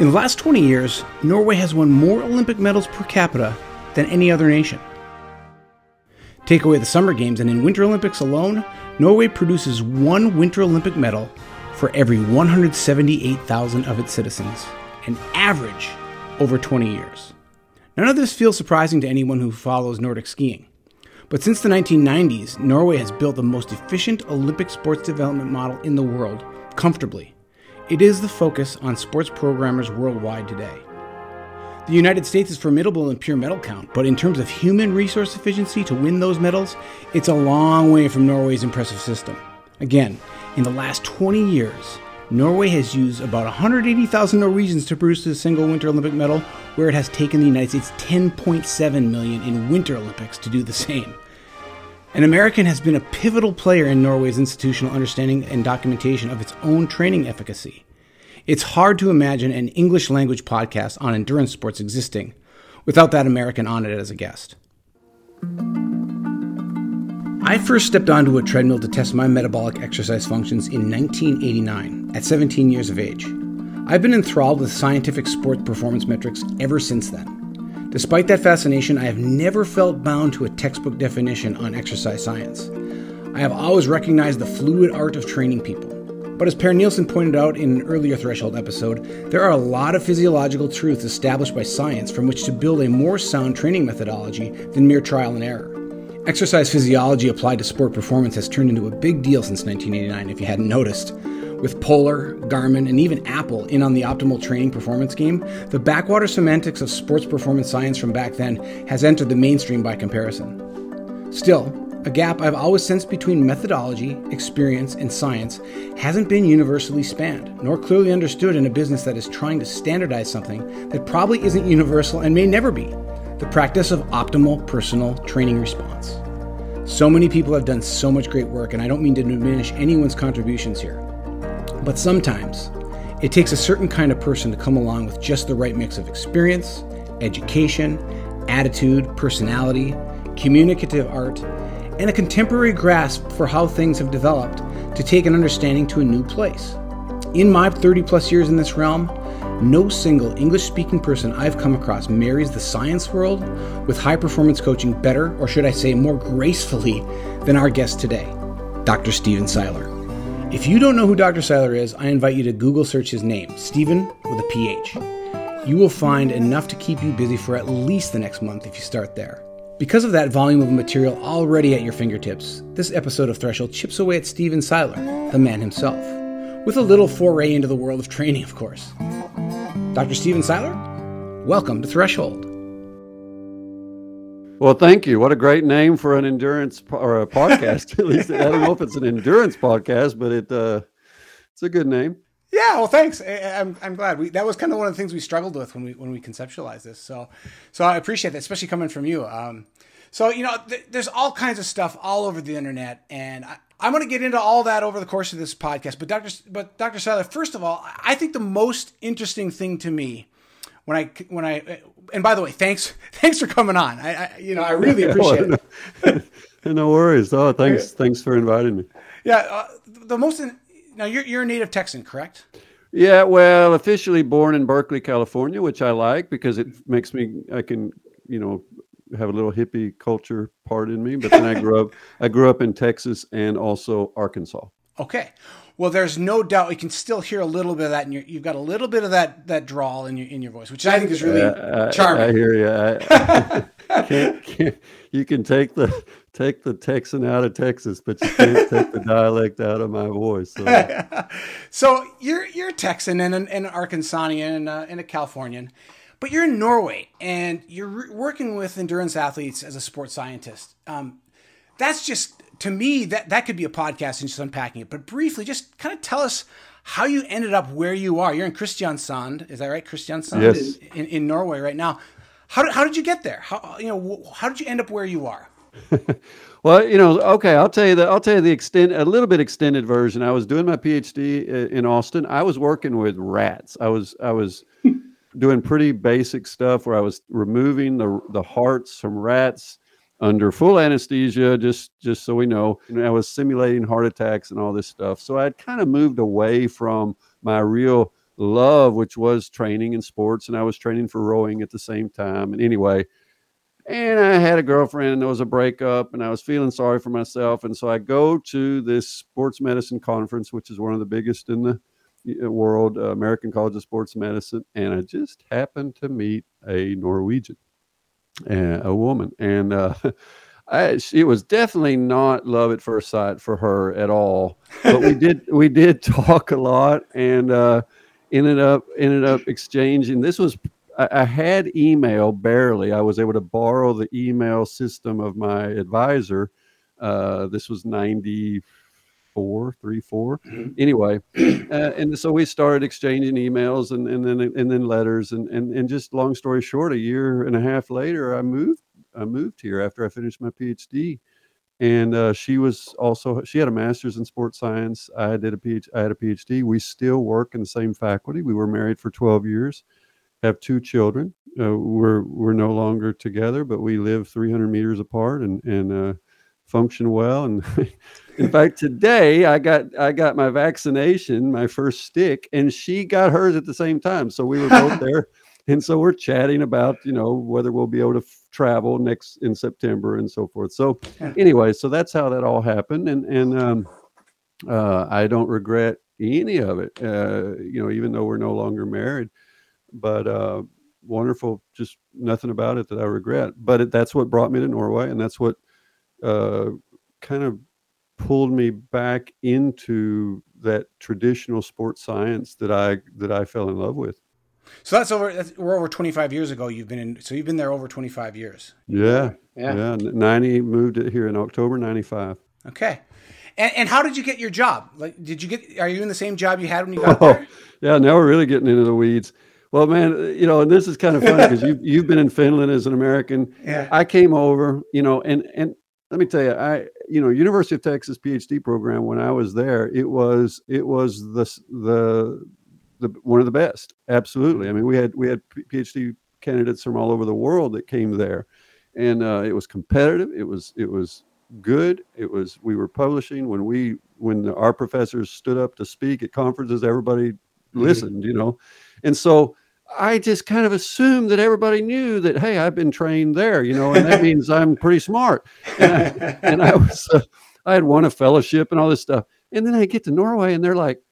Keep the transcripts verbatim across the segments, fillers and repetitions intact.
In the last twenty years, Norway has won more Olympic medals per capita than any other nation. Take away the Summer Games and in Winter Olympics alone, Norway produces one Winter Olympic medal for every one hundred seventy-eight thousand of its citizens, an average over twenty years. None of this feels surprising to anyone who follows Nordic skiing. But since the nineteen nineties, Norway has built the most efficient Olympic sports development model in the world, comfortably. It is the focus on sports programmers worldwide today. The United States is formidable in pure medal count, but in terms of human resource efficiency to win those medals, it's a long way from Norway's impressive system. Again, in the last twenty years, Norway has used about one hundred eighty thousand Norwegians to produce a single Winter Olympic medal, where it has taken the United States ten point seven million in Winter Olympics to do the same. An American has been a pivotal player in Norway's institutional understanding and documentation of its own training efficacy. It's hard to imagine an English language podcast on endurance sports existing without that American on it as a guest. I first stepped onto a treadmill to test my metabolic exercise functions in nineteen eighty-nine, at seventeen years of age. I've been enthralled with scientific sports performance metrics ever since then. Despite that fascination, I have never felt bound to a textbook definition on exercise science. I have always recognized the fluid art of training people. But as Per Nielsen pointed out in an earlier Threshold episode, there are a lot of physiological truths established by science from which to build a more sound training methodology than mere trial and error. Exercise physiology applied to sport performance has turned into a big deal since nineteen eighty-nine, if you hadn't noticed. With Polar, Garmin, and even Apple in on the optimal training performance game, the backwater semantics of sports performance science from back then has entered the mainstream by comparison. Still, a gap I've always sensed between methodology, experience, and science hasn't been universally spanned, nor clearly understood in a business that is trying to standardize something that probably isn't universal and may never be. The practice of optimal personal training response. So many people have done so much great work, and I don't mean to diminish anyone's contributions here. But sometimes, it takes a certain kind of person to come along with just the right mix of experience, education, attitude, personality, communicative art, and a contemporary grasp for how things have developed to take an understanding to a new place. In my thirty plus years in this realm, no single English-speaking person I've come across marries the science world with high-performance coaching better, or should I say more gracefully, than our guest today, Doctor Steven Seiler. If you don't know who Doctor Seiler is, I invite you to Google search his name, Steven with a P H. You will find enough to keep you busy for at least the next month if you start there. Because of that volume of material already at your fingertips, this episode of Threshold chips away at Steven Seiler, the man himself, with a little foray into the world of training, of course. Doctor Steven Seiler, welcome to Threshold. Well, thank you. What a great name for an endurance po- or a podcast. At least I don't know if it's an endurance podcast, but it uh, it's a good name. Yeah, well, thanks. I'm I'm glad. We, that was kind of one of the things we struggled with when we when we conceptualized this. So so I appreciate that, especially coming from you. Um, so you know, th- there's all kinds of stuff all over the internet, and I, I'm going to get into all that over the course of this podcast. But Doctor But Doctor Seiler, first of all, I think the most interesting thing to me when I when I and by the way, thanks thanks for coming on. I, I you know I really appreciate oh, it. No, no worries. Oh, thanks thanks for inviting me. Yeah, uh, the most. In, now you're you're a native Texan, correct? Yeah, well, officially born in Berkeley, California, which I like because it makes me I can you know. have a little hippie culture part in me, but then I grew up, I grew up in Texas and also Arkansas. Okay. Well, there's no doubt we can still hear a little bit of that in your, you've got a little bit of that, that drawl in your, in your voice, which I think is really uh, I, charming. I hear you. I, I can't, can't, you can take the, take the Texan out of Texas, but you can't take the dialect out of my voice. So, so you're, you're a Texan and an, and an Arkansanian and a, and a Californian. But you're in Norway, and you're working with endurance athletes as a sports scientist. Um, that's just, to me, that, that could be a podcast and just unpacking it. But briefly, just kind of tell us how you ended up where you are. You're in Kristiansand, is that right? Kristiansand, yes. in, in, in Norway right now. How did, how did you get there? How you know how did you end up where you are? Well, you know, okay, I'll tell you the I'll tell you the extent a little bit extended version. I was doing my PhD in Austin. I was working with rats. I was I was. doing pretty basic stuff where I was removing the the hearts from rats under full anesthesia, just, just so we know. And I was simulating heart attacks and all this stuff. So I'd kind of moved away from my real love, which was training and sports. And I was training for rowing at the same time. And anyway, and I had a girlfriend and there was a breakup and I was feeling sorry for myself. And so I go to this sports medicine conference, which is one of the biggest in the world, uh, American College of Sports Medicine. And I just happened to meet a Norwegian, uh, a woman. And uh, I, it was definitely not love at first sight for her at all. But we did we did talk a lot and uh, ended up ended up exchanging. This was, I had email barely. I was able to borrow the email system of my advisor. Uh, this was ninety-four, three, four Mm-hmm. Anyway, uh, and so we started exchanging emails and, and then and then letters and, and and just long story short, a year and a half later, I moved. I moved here after I finished my PhD, and uh, she was also she had a master's in sports science. I did a PhD. I had a PhD. We still work in the same faculty. We were married for twelve years. Have two children. Uh, we're we're no longer together, but we live three hundred meters apart and and uh, function well. And in fact, today I got I got my vaccination, my first stick, and she got hers at the same time. So we were both there, and so we're chatting about you know whether we'll be able to f- travel next in September and so forth. So anyway, so that's how that all happened, and and um, uh, I don't regret any of it. Uh, you know, even though we're no longer married. But uh, wonderful, just nothing about it that I regret. But it, that's what brought me to Norway, and that's what uh, kind of pulled me back into that traditional sports science that I that I fell in love with. So that's over. That's, we're over twenty-five years ago. You've been in. So you've been there over twenty-five years. Yeah, yeah. yeah. Ninety moved here in October ninety-five. Okay. And, and how did you get your job? Like, did you get? Are you in the same job you had when you got oh, there? Yeah. Now we're really getting into the weeds. Well, man, you know, and this is kind of funny because you, you've been in Finland as an American. Yeah. I came over, you know, and, and let me tell you, I, you know, University of Texas PhD program, when I was there, it was, it was the, the, the, one of the best. Absolutely. I mean, we had, we had PhD candidates from all over the world that came there and uh, it was competitive. It was, it was good. It was, we were publishing when we, when our professors stood up to speak at conferences, everybody listened, you know? And so, I just kind of assumed that everybody knew that, hey, I've been trained there, you know, and that means I'm pretty smart. And I, and I was, uh, I had won a fellowship and all this stuff. And then I get to Norway and they're like,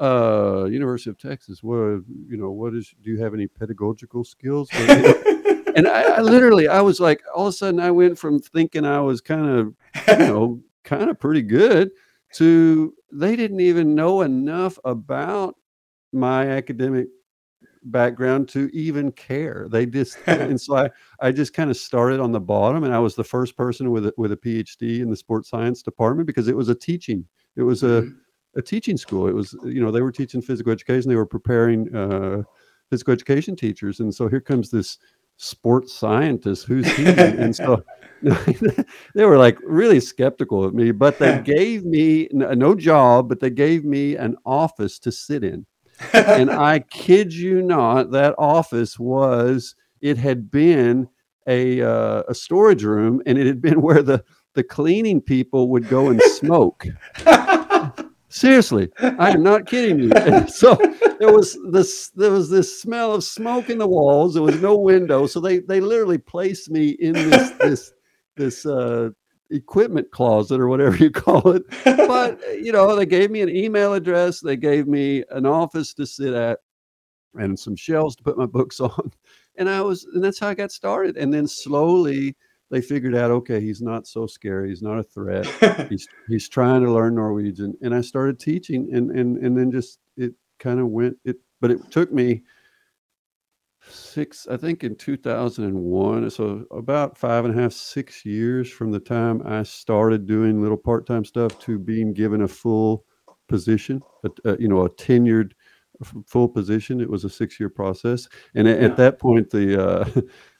uh, University of Texas, what, you know, what is, do you have any pedagogical skills? And I, I literally, I was like, all of a sudden I went from thinking I was kind of, you know, kind of pretty good to they didn't even know enough about my academic background to even care. They just and so I, I just kind of started on the bottom, and I was the first person with a, with a PhD in the sports science department because it was a teaching. It was a a teaching school. It was you know they were teaching physical education. They were preparing uh, physical education teachers, and so here comes this sports scientist who's he? And so they were like really skeptical of me, but they gave me no job, but they gave me an office to sit in. And I kid you not, that office was, it had been a uh, a storage room, and it had been where the, the cleaning people would go and smoke. Seriously, I am not kidding you. And so there was this there was this smell of smoke in the walls. There was no window. So they they literally placed me in this this this uh equipment closet or whatever you call it. But, you know, they gave me an email address. They gave me an office to sit at and some shelves to put my books on. And I was, and that's how I got started. And then slowly they figured out, okay, he's not so scary. He's not a threat. he's, he's trying to learn Norwegian. And I started teaching and, and, and then just, it kind of went it, but it took me six, I think in two thousand one, so about five and a half, six years from the time I started doing little part-time stuff to being given a full position, a, a, you know, a tenured full position. It was a six-year process. And yeah. at, at that point, the uh,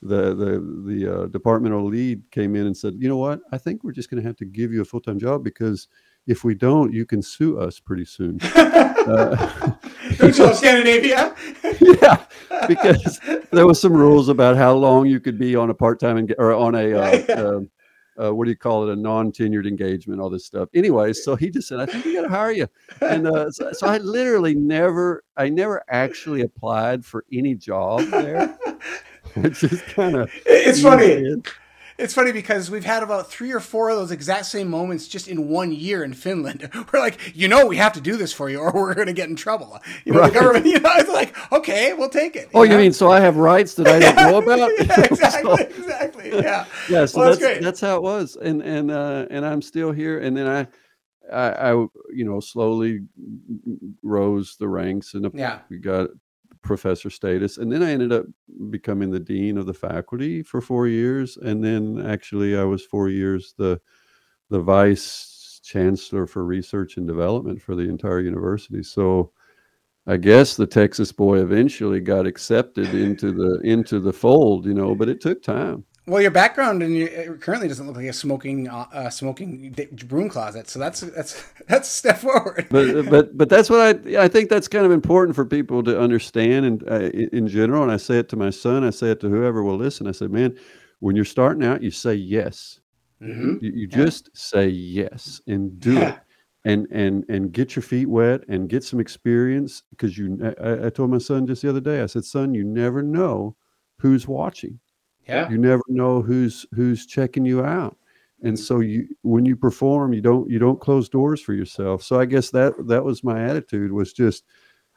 the the, the uh, departmental lead came in and said, you know what, I think we're just going to have to give you a full-time job because if we don't, you can sue us pretty soon. uh, Don't you love Scandinavia? Yeah, because there was some rules about how long you could be on a part-time and or on a uh, uh, uh, what do you call it, a non-tenured engagement, all this stuff. Anyway, so he just said, I think we got to hire you. And uh, so, so I literally never, I never actually applied for any job there. It's just kind of. It's funny. It's funny because we've had about three or four of those exact same moments just in one year in Finland. We're like, you know, we have to do this for you or we're going to get in trouble. You know, right. The government, you know, it's like, okay, we'll take it. You oh, know? You mean, so I have rights that I don't know about? Yeah, exactly, so, exactly, yeah. Yeah, so well, that's, that's, great. That's how it was. And and uh, and I'm still here. And then I, I, I, you know, slowly rose the ranks and yeah. we got professor status, and then I ended up becoming the dean of the faculty for four years, and then actually I was four years the the vice chancellor for research and development for the entire university. So I guess the Texas boy eventually got accepted into the into the fold, you know, but it took time. Well, your background and your, currently doesn't look like a smoking, uh, smoking broom closet. So that's that's that's a step forward. But but but that's what I I think that's kind of important for people to understand, and uh, in general. And I say it to my son, I say it to whoever will listen. I say, man, when you're starting out, you say yes. Mm-hmm. You, you yeah. just say yes and do yeah. it, and and and get your feet wet and get some experience, because you. I, I told my son just the other day. I said, son, you never know who's watching. Yeah. You never know who's who's checking you out. And so you when you perform, you don't you don't close doors for yourself. So I guess that that was my attitude, was just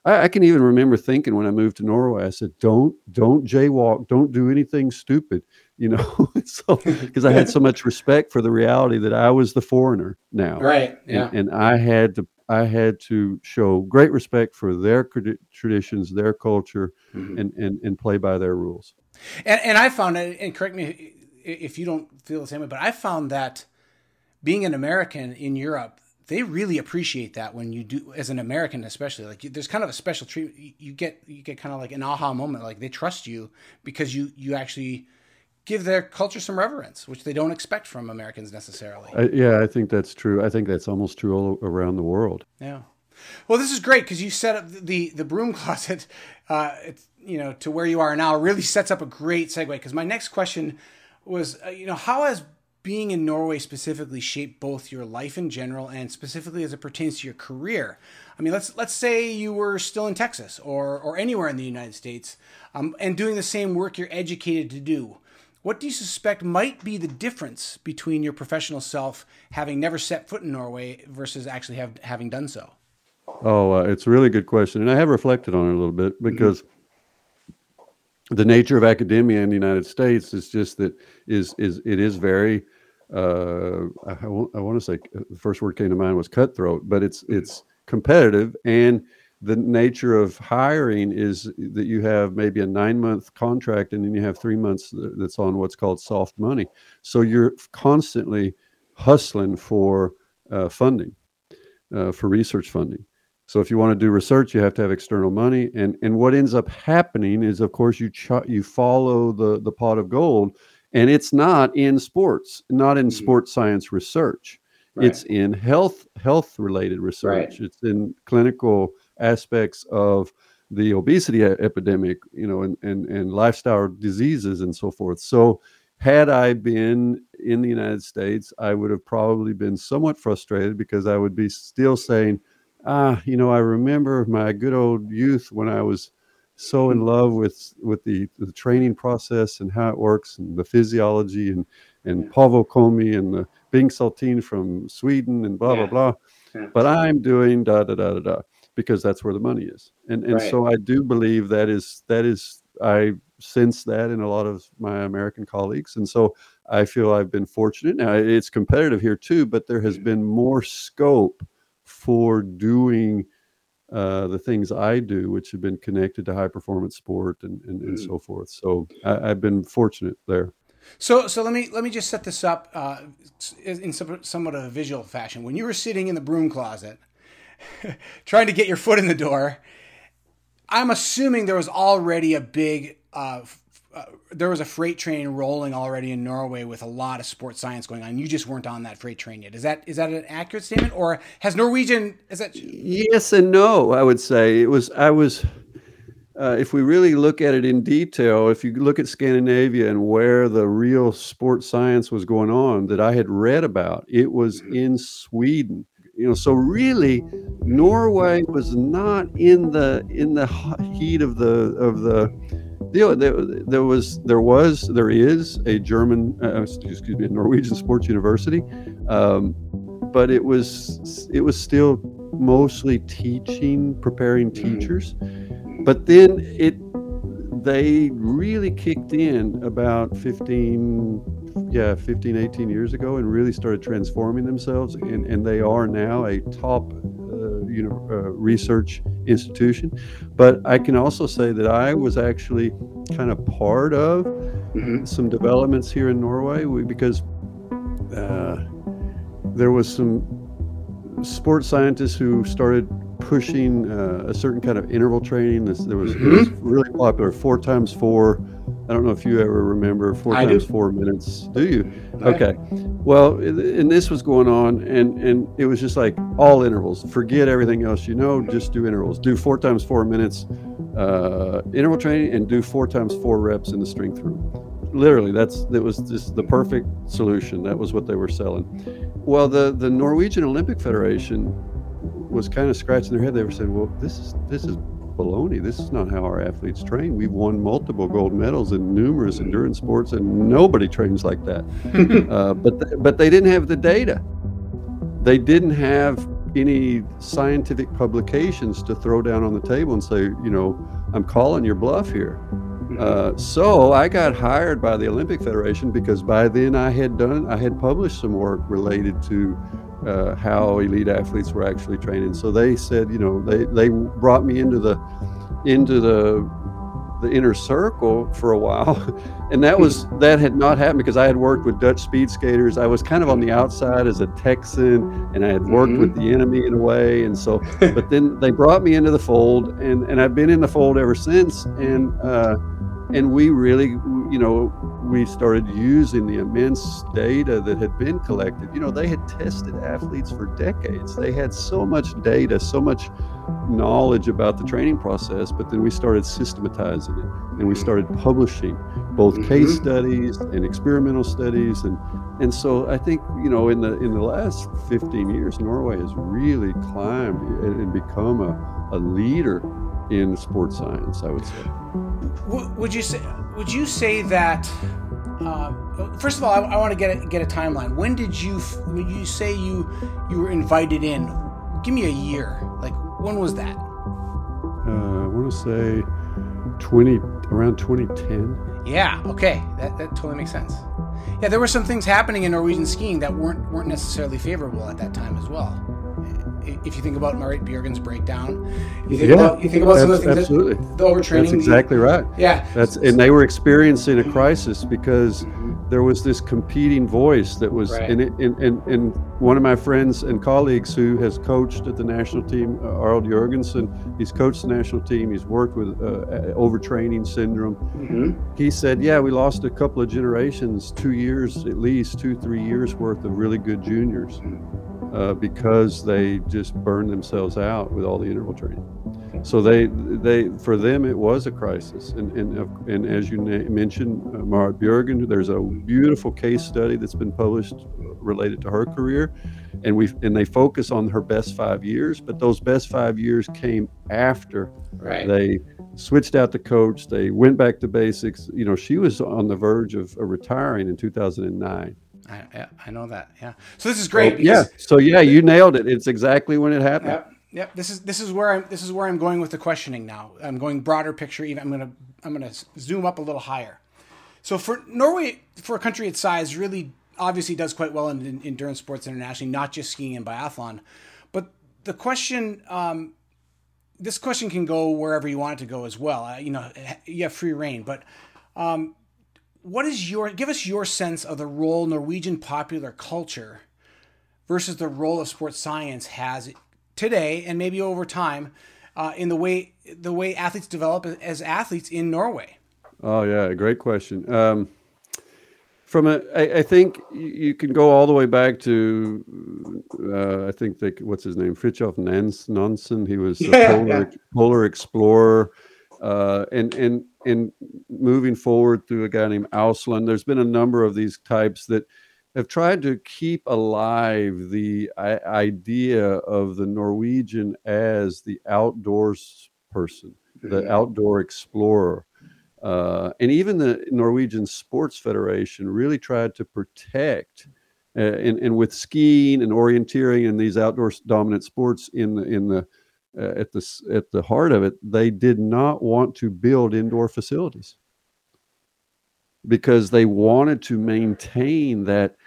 I, I can even remember thinking when I moved to Norway, I said, Don't don't jaywalk, don't do anything stupid, you know. So because I had so much respect for the reality that I was the foreigner now. Right. Yeah. And, and I had to I had to show great respect for their traditions, their culture, mm-hmm. and, and and play by their rules. And, and I found it, and correct me if you don't feel the same way, but I found that being an American in Europe, they really appreciate that when you do, as an American especially, like you, there's kind of a special treatment. You get, you get kind of like an aha moment, like they trust you because you, you actually give their culture some reverence, which they don't expect from Americans necessarily. I, yeah, I think that's true. I think that's almost true all around the world. Yeah. Well, this is great because you set up the, the broom closet, uh, it's, you know, to where you are now really sets up a great segue, because my next question was, uh, you know, how has being in Norway specifically shaped both your life in general and specifically as it pertains to your career? I mean, let's let's say you were still in Texas or or anywhere in the United States um, and doing the same work you're educated to do. What do you suspect might be the difference between your professional self having never set foot in Norway versus actually have, having done so? Oh, uh, it's a really good question. And I have reflected on it a little bit because mm-hmm. the nature of academia in the United States is just that is, is it is very, uh, I, I want to say the first word came to mind was cutthroat, but it's, it's competitive. And the nature of hiring is that you have maybe a nine month contract and then you have three months that's on what's called soft money. So you're constantly hustling for uh, funding, uh, for research funding. So if you want to do research, you have to have external money. And and what ends up happening is, of course, you ch- you follow the, the pot of gold, and it's not in sports, not in mm-hmm. sports science research. Right. It's in health, health related research. Right. It's in clinical aspects of the obesity a- epidemic, you know, and, and, and lifestyle diseases and so forth. So had I been in the United States, I would have probably been somewhat frustrated because I would be still saying, Ah, you know, I remember my good old youth when I was so in love with with the, the training process and how it works and the physiology and, and yeah. Paavo Komi and the Bengt Saltin from Sweden and blah, yeah. blah, blah. Yeah. But I'm doing da, da, da, da, da, because that's where the money is. And and right. so I do believe that is, that is, I sense that in a lot of my American colleagues. And so I feel I've been fortunate. Now, it's competitive here too, but there has been more scope for doing uh, the things I do, which have been connected to high performance sport and, and, and so forth. So I, I've been fortunate there. So, so let me, let me just set this up uh, in some, somewhat of a visual fashion. When you were sitting in the broom closet, trying to get your foot in the door, I'm assuming there was already a big, uh, uh, there was a freight train rolling already in Norway with a lot of sports science going on. You just weren't on that freight train yet. Is that is that an accurate statement, or has Norwegian? Is that yes and no? I would say it was. I was. uh, if we really look at it in detail, if you look at Scandinavia and where the real sports science was going on that I had read about, it was in Sweden. You know, so really, Norway was not in the in the heat of the of the deal. There, there was there was there is a German, uh, excuse me, a Norwegian sports university, um, but it was it was still mostly teaching, preparing teachers. But then it they really kicked in about fifteen. yeah fifteen eighteen years ago and really started transforming themselves, and, and they are now a top uh, you know uh, research institution. But I can also say that I was actually kind of part of mm-hmm. some developments here in Norway, we, because uh, there was some sports scientists who started pushing uh, a certain kind of interval training. There was, mm-hmm. It was really popular, four times four. I don't know if you ever remember four I times do. four minutes. Do you? Okay. Well, and this was going on, and, and it was just like all intervals. Forget everything else, you know, just do intervals. Do four times four minutes uh, interval training, and do four times four reps in the strength room. Literally, that's that was just the perfect solution. That was what they were selling. Well, the, the Norwegian Olympic Federation was kind of scratching their head. They were saying, well, this is this is. baloney. This is not how our athletes train. We've won multiple gold medals in numerous endurance sports, and nobody trains like that. uh, but th- but they didn't have the data. They didn't have any scientific publications to throw down on the table and say, you know, I'm calling your bluff here. Uh, so I got hired by the Olympic Federation because by then I had done, I had published some work related to Uh, how elite athletes were actually training. So they said, you know, they, they brought me into the into the the inner circle for a while, and that was that had not happened because I had worked with Dutch speed skaters. I was kind of on the outside as a Texan, and I had worked mm-hmm. with the enemy in a way. And so, but then they brought me into the fold, and and I've been in the fold ever since. And uh, and we really, you know, we started using the immense data that had been collected. You know, they had tested athletes for decades. They had so much data, so much knowledge about the training process, but then we started systematizing it, and we started publishing both mm-hmm. case studies and experimental studies. And, and so I think, you know, in the in the last fifteen years, Norway has really climbed and become a, a leader in sports science, I would say. Would you say, would you say that, um, first of all, I, I want to get a, get a timeline. When did you, when you say you, you were invited in? Give me a year. Like, when was that? Uh, I want to say twenty, around twenty ten. Yeah. Okay. That, that totally makes sense. Yeah. There were some things happening in Norwegian skiing that weren't, weren't necessarily favorable at that time as well. If you think about Marit Bjørgen's breakdown, you think yeah, about you think about some of the things, absolutely. That, the overtraining. That's exactly the, right. Yeah, that's and they were experiencing a crisis because there was this competing voice that was, right. and, it, and and and one of my friends and colleagues who has coached at the national team, uh, Arild Jørgensen, he's coached the national team. He's worked with uh, overtraining syndrome. Mm-hmm. He said, "Yeah, we lost a couple of generations, two years at least, two three years worth of really good juniors." Uh, because they just burned themselves out with all the interval training. So they, they for them, it was a crisis. And and, uh, and as you na- mentioned, uh, Marit Bjørgen, there's a beautiful case study that's been published related to her career. And we and they focus on her best five years, but those best five years came after right. they switched out the coach, they went back to basics. You know, she was on the verge of uh, retiring in two thousand nine. I, I know that. Yeah. So this is great. Oh, yeah. So yeah, you nailed it. It's exactly when it happened. Yep. Yeah, yeah. This is, this is where I'm, this is where I'm going with the questioning now. I'm going broader picture. Even I'm going to, I'm going to zoom up a little higher. So for Norway, for a country its size, really obviously does quite well in, in endurance sports internationally, not just skiing and biathlon, but the question, um, this question can go wherever you want it to go as well. Uh, you know, you have free reign, but, um, What is your, give us your sense of the role Norwegian popular culture versus the role of sports science has today and maybe over time uh, in the way the way athletes develop as athletes in Norway? Oh, yeah, great question. Um, from a, I, I think you can go all the way back to, uh, I think, the, what's his name? Fridtjof Nansen. He was a yeah, polar, yeah. polar explorer. Uh, and and and moving forward through a guy named Austin, there's been a number of these types that have tried to keep alive the I- idea of the Norwegian as the outdoors person, the outdoor explorer. Uh, and even the Norwegian Sports Federation really tried to protect, uh, and, and with skiing and orienteering and these outdoor dominant sports in the, in the Uh, at the at the heart of it, they did not want to build indoor facilities because they wanted to maintain that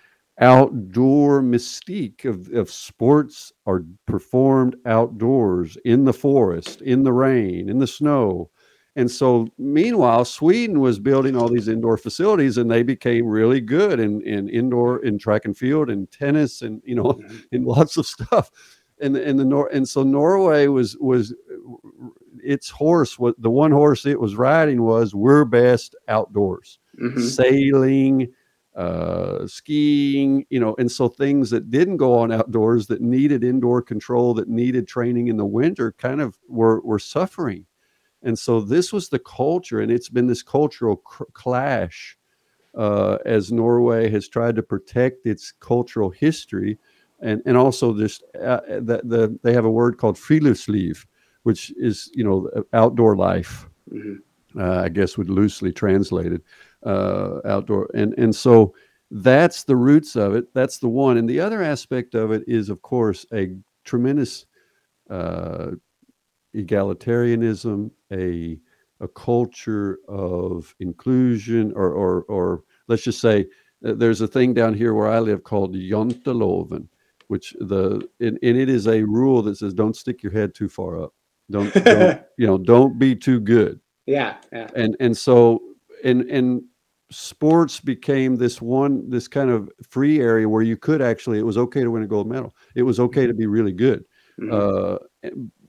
outdoor mystique of, of sports are performed outdoors in the forest, in the rain, in the snow. And so meanwhile, Sweden was building all these indoor facilities and they became really good in, in indoor, in track and field and tennis and, you know, in lots of stuff. And and the Nor- and so Norway was was its horse. What the one horse it was riding was we're best outdoors, mm-hmm. sailing, uh, skiing, you know. And so things that didn't go on outdoors, that needed indoor control, that needed training in the winter, kind of were were suffering. And so this was the culture, and it's been this cultural cr- clash uh, as Norway has tried to protect its cultural history. And and also just uh, the, the they have a word called friluftsliv, which is, you know, outdoor life, mm-hmm. uh, I guess would loosely translated uh, outdoor. And, and so that's the roots of it. That's the one. And the other aspect of it is, of course, a tremendous uh, egalitarianism, a a culture of inclusion, or or or let's just say there's a thing down here where I live called Janteloven. Which the and, and it is a rule that says don't stick your head too far up, don't, don't you know, don't be too good. Yeah, yeah. And and so and and sports became this one this kind of free area where you could actually it was okay to win a gold medal. It was okay to be really good. Mm-hmm. Uh,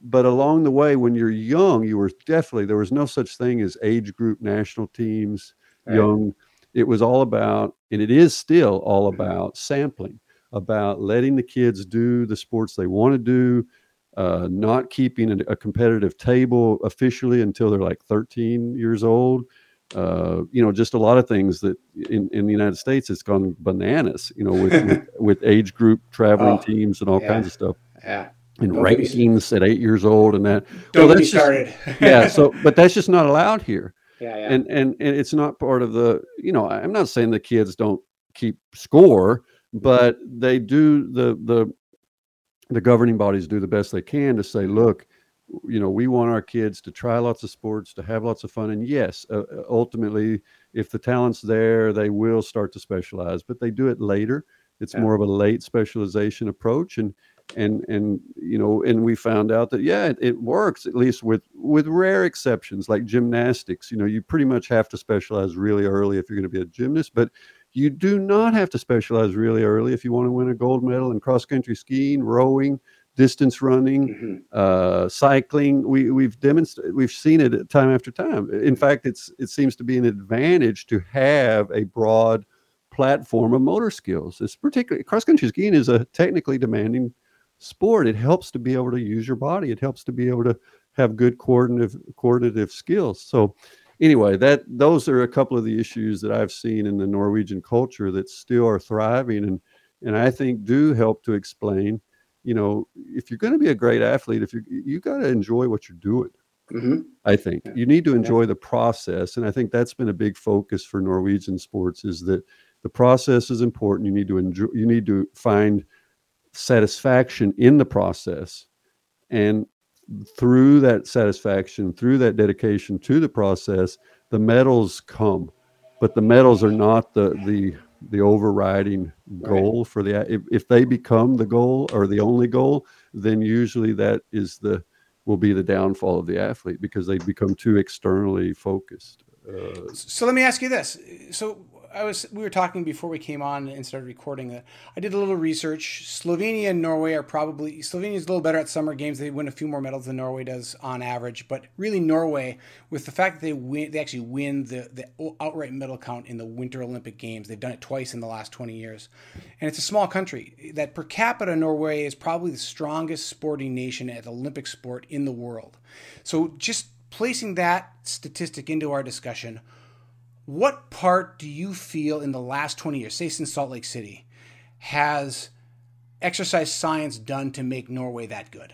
but along the way, when you're young, you were definitely there was no such thing as age group national teams. Right. Young, it was all about, and it is still all about sampling. About letting the kids do the sports they want to do, uh, not keeping a, a competitive table officially until they're like thirteen years old. Uh, you know, just a lot of things that in, in the United States, it's gone bananas, you know, with, with, with age group traveling oh, teams and all yeah, kinds of stuff. Yeah. And don't rankings be, at eight years old and that. Don't well, that's get started. Just, yeah. So, but that's just not allowed here. Yeah, yeah. And, and, and it's not part of the, you know, I'm not saying the kids don't keep score, but they do the the the governing bodies do the best they can to say, look, you know, we want our kids to try lots of sports, to have lots of fun. And yes, uh, ultimately, if the talent's there, they will start to specialize, but they do it later. It's yeah. more of a late specialization approach. And, and, and, you know, and we found out that, yeah, it, it works, at least with, with rare exceptions like gymnastics. You know, you pretty much have to specialize really early if you're going to be a gymnast, but you do not have to specialize really early if you want to win a gold medal in cross-country skiing, rowing, distance running, mm-hmm. uh, cycling. We, we've demonstrated, we've seen it time after time. In fact, it's it seems to be an advantage to have a broad platform of motor skills. It's particularly cross-country skiing is a technically demanding sport. It helps to be able to use your body. It helps to be able to have good coordinative coordinative skills. So. Anyway, that those are a couple of the issues that I've seen in the Norwegian culture that still are thriving and and I think do help to explain, you know, if you're going to be a great athlete, if you you got to enjoy what you're doing, mm-hmm. I think. Yeah. You need to enjoy yeah. the process. And I think that's been a big focus for Norwegian sports is that the process is important. You need to enjoy, you need to find satisfaction in the process. And through that satisfaction, through that dedication to the process, the medals come, but the medals are not the the the overriding goal right. for the if, if they become the goal or the only goal, then usually that is the will be the downfall of the athlete because they become too externally focused. Uh, so let me ask you this. So I was we were talking before we came on and started recording that I did a little research. Slovenia and Norway are probably Slovenia is a little better at summer games. They win a few more medals than Norway does on average, but really Norway, with the fact that they win, they actually win the the outright medal count in the Winter Olympic Games. They've done it twice in the last twenty years, and it's a small country. That per capita, Norway is probably the strongest sporting nation at Olympic sport in the world. So just placing that statistic into our discussion, what part do you feel in the last twenty years, say since Salt Lake City, has exercise science done to make Norway that good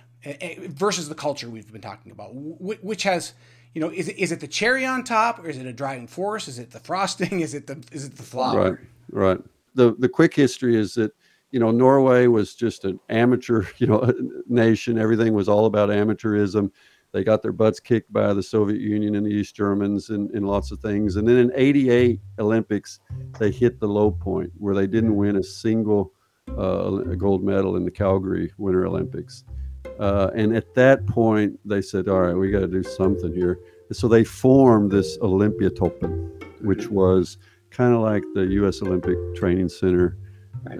versus the culture we've been talking about? Which has, you know, is it, is it the cherry on top, or is it a driving force? Is it the frosting? Is it the is it the flour? Right, right. The the quick history is that, you know, Norway was just an amateur, you know, nation. Everything was all about amateurism. They got their butts kicked by the Soviet Union and the East Germans and, and lots of things. And then in eighty-eight Olympics, they hit the low point where they didn't win a single uh, gold medal in the Calgary Winter Olympics. Uh, and at that point, they said, all right, we got to do something here. And so they formed this Olympiatoppen, which was kind of like the U S Olympic Training Center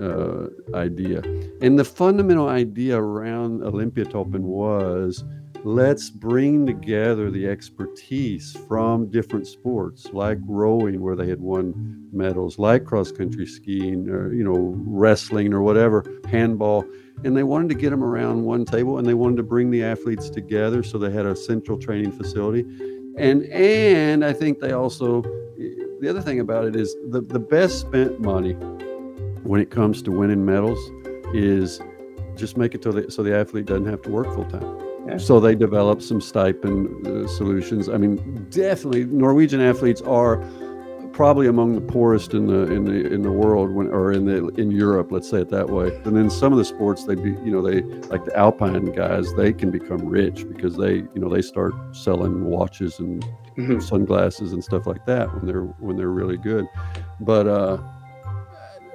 uh, idea. And the fundamental idea around Olympiatoppen was, let's bring together the expertise from different sports, like rowing, where they had won medals, like cross-country skiing, or, you know, wrestling or whatever, handball. And they wanted to get them around one table, and they wanted to bring the athletes together, so they had a central training facility. And and I think they also, the other thing about it is the, the best spent money when it comes to winning medals is just make it so the, so the athlete doesn't have to work full time. So they developed some stipend uh, solutions. I mean, definitely Norwegian athletes are probably among the poorest in the in the in the world, when, or in the in Europe, let's say it that way. And then some of the sports, they be, you know, they like the alpine guys, they can become rich because they, you know, they start selling watches and mm-hmm. sunglasses and stuff like that when they're when they're really good. But uh,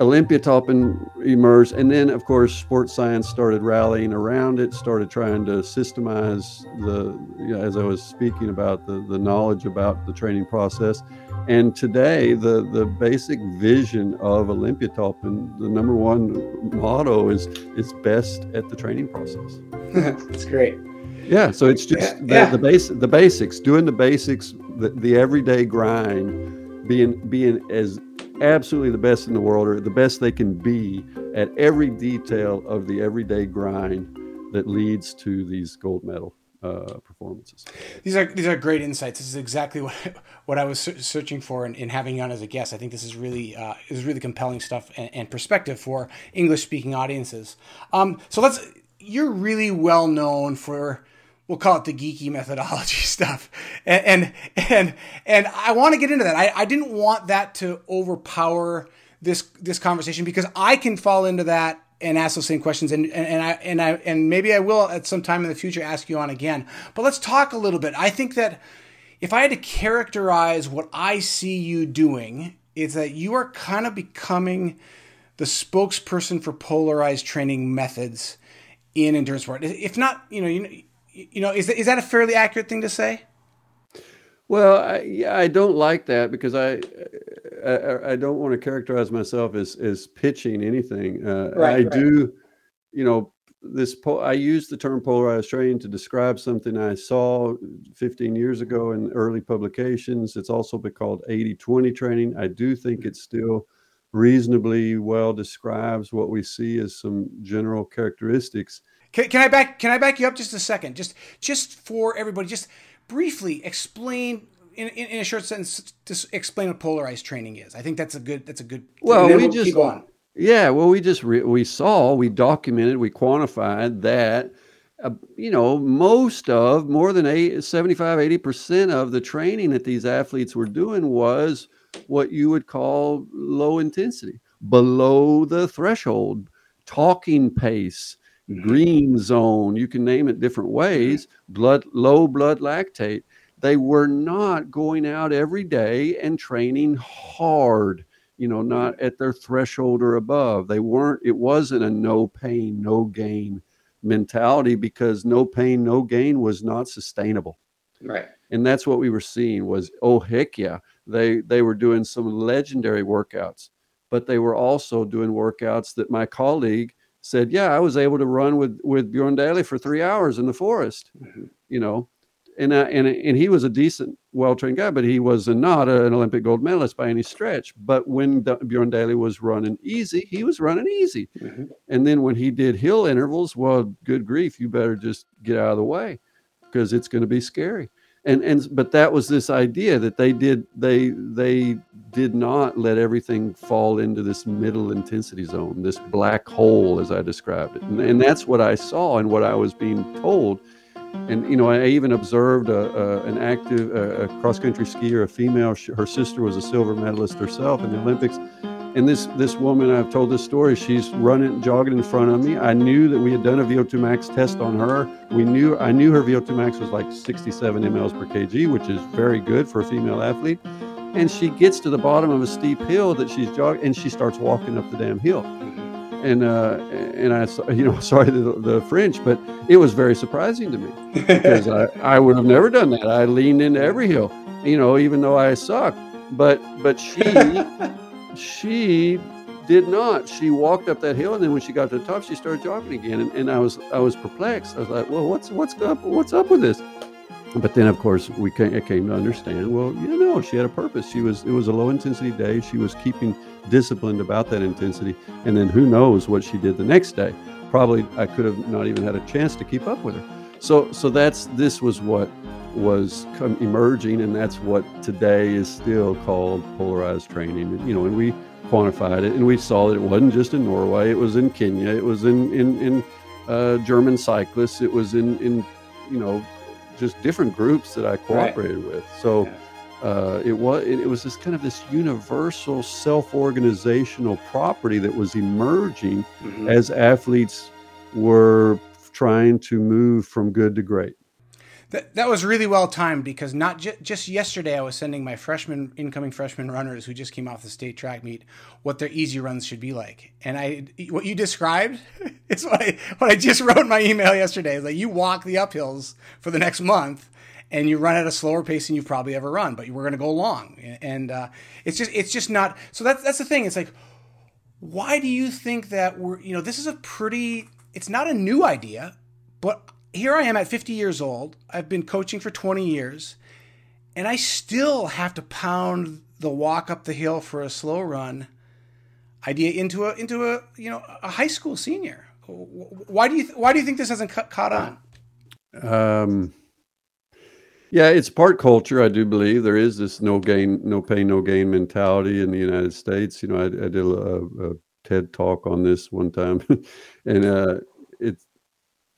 Olympiatoppen emerged, and then, of course, sports science started rallying around it, started trying to systemize the, you know, as I was speaking about, the, the knowledge about the training process. And today, the, the basic vision of Olympiatoppen, the number one motto is, is best at the training process. That's great. Yeah, so it's just yeah, the, yeah. the base, the basics, doing the basics, the, the everyday grind, being being as absolutely the best in the world, or the best they can be at every detail of the everyday grind that leads to these gold medal uh, performances. These are these are great insights. This is exactly what what I was searching for in, in having you on as a guest. I think this is really uh, is really compelling stuff and, and perspective for English speaking audiences. Um, so let's. You're really well known for, we'll call it the geeky methodology stuff. And, and, and, and I want to get into that. I, I didn't want that to overpower this, this conversation, because I can fall into that and ask those same questions. And, and, and I, and I, and maybe I will at some time in the future ask you on again, but let's talk a little bit. I think that if I had to characterize what I see you doing, it's that you are kind of becoming the spokesperson for polarized training methods in endurance sport. If not, you know, you know, You know, is that, is that a fairly accurate thing to say? Well, I, yeah, I don't like that, because I, I I don't want to characterize myself as as pitching anything. Uh, right, I right. do, you know, this. Po- I use the term polarized training to describe something I saw fifteen years ago in early publications. It's also been called eighty twenty training. I do think it still reasonably well describes what we see as some general characteristics. Can, can I back? Can I back you up just a second? Just, just for everybody, just briefly explain in, in, in a short sentence. Just explain what polarized training is. I think that's a good. That's a good. Well, we we'll just keep on. yeah. Well, we just re, we saw, we documented, we quantified that. Uh, you know, most of more than eight, seventy-five, eighty percent of the training that these athletes were doing was what you would call low intensity, below the threshold, talking pace, green zone, you can name it different ways, blood, low blood lactate. They were not going out every day and training hard, you know, not at their threshold or above. They weren't, it wasn't a no pain, no gain mentality, because no pain, no gain was not sustainable. Right. And that's what we were seeing was, oh, heck yeah. They, they were doing some legendary workouts, but they were also doing workouts that my colleague said, yeah, I was able to run with, with Bjørn Dæhlie for three hours in the forest, mm-hmm. you know, and, I, and, and he was a decent, well-trained guy, but he was a, not a, an Olympic gold medalist by any stretch. But when D- Bjørn Dæhlie was running easy, he was running easy. Mm-hmm. And then when he did hill intervals, well, good grief, you better just get out of the way because it's going to be scary. And and but that was this idea that they did they they did not let everything fall into this middle intensity zone, this black hole as I described it. And, and that's what I saw and what I was being told. And you know, I even observed a, a, an active a, a cross-country skier, a female. She, her sister was a silver medalist herself in the Olympics. And this this woman, I've told this story, she's running, jogging in front of me. I knew that we had done a V O two max test on her. We knew, I knew her V O two max was like sixty-seven milliliters per kilogram, which is very good for a female athlete. And she gets to the bottom of a steep hill that she's jogging, and she starts walking up the damn hill. And uh, and I, you know, sorry the, the French, but it was very surprising to me because I, I would have never done that. I leaned into every hill, you know, even though I suck. But but she. She did not. She walked up that hill, and then when she got to the top, she started jogging again. And, and I was I was perplexed. I was like, well, what's what's up? What's up with this? But then, of course, we came, I came to understand. Well, you know, she had a purpose. She was it was a low intensity day. She was keeping disciplined about that intensity. And then who knows what she did the next day? Probably I could have not even had a chance to keep up with her. So so that's this was what was come emerging, and that's what today is still called polarized training. You know, and we quantified it, and we saw that it wasn't just in Norway; it was in Kenya, it was in in, in uh, German cyclists, it was in in you know just different groups that I cooperated right. with. So yeah. uh, it was it, it was this kind of this universal self-organizational property that was emerging mm-hmm. as athletes were trying to move from good to great. That that was really well timed because not ju- just yesterday I was sending my freshman incoming freshman runners who just came off the state track meet what their easy runs should be like, and I what you described is what I what I just wrote in my email yesterday. It's like you walk the uphills for the next month and you run at a slower pace than you've probably ever run, but you were going to go long, and uh, it's just it's just not so. That's that's the thing. It's like why do you think that we're you know this is a pretty it's not a new idea, but here I am at fifty years old. I've been coaching for twenty years, and I still have to pound the walk up the hill for a slow run idea into a into a you know a high school senior. Why do you th- why do you think this hasn't ca- caught on? Um, yeah, it's part culture. I do believe there is this no gain, no pain, no gain mentality in the United States. You know, I, I did a, a TED talk on this one time, and uh, it's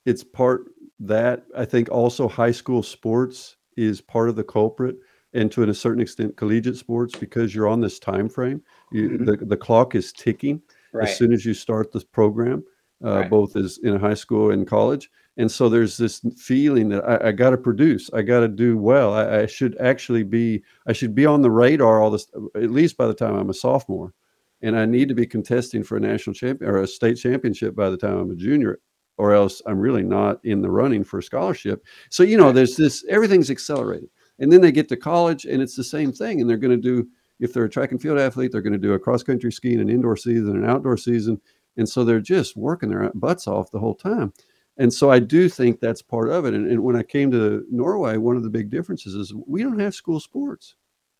it's part. That I think also high school sports is part of the culprit, and to a certain extent collegiate sports, because you're on this time frame. You, mm-hmm. the, the clock is ticking right. as soon as you start this program, uh, right. both as in high school and college. And so there's this feeling that I, I got to produce, I got to do well. I, I should actually be, I should be on the radar all this, at least by the time I'm a sophomore, and I need to be contesting for a national champion or a state championship by the time I'm a junior. Or else I'm really not in the running for a scholarship. So, you know, there's this, everything's accelerated. And then they get to college and it's the same thing. And they're going to do, if they're a track and field athlete, they're going to do a cross-country skiing, an indoor season, an outdoor season. And so they're just working their butts off the whole time. And so I do think that's part of it. And, and when I came to Norway, one of the big differences is we don't have school sports.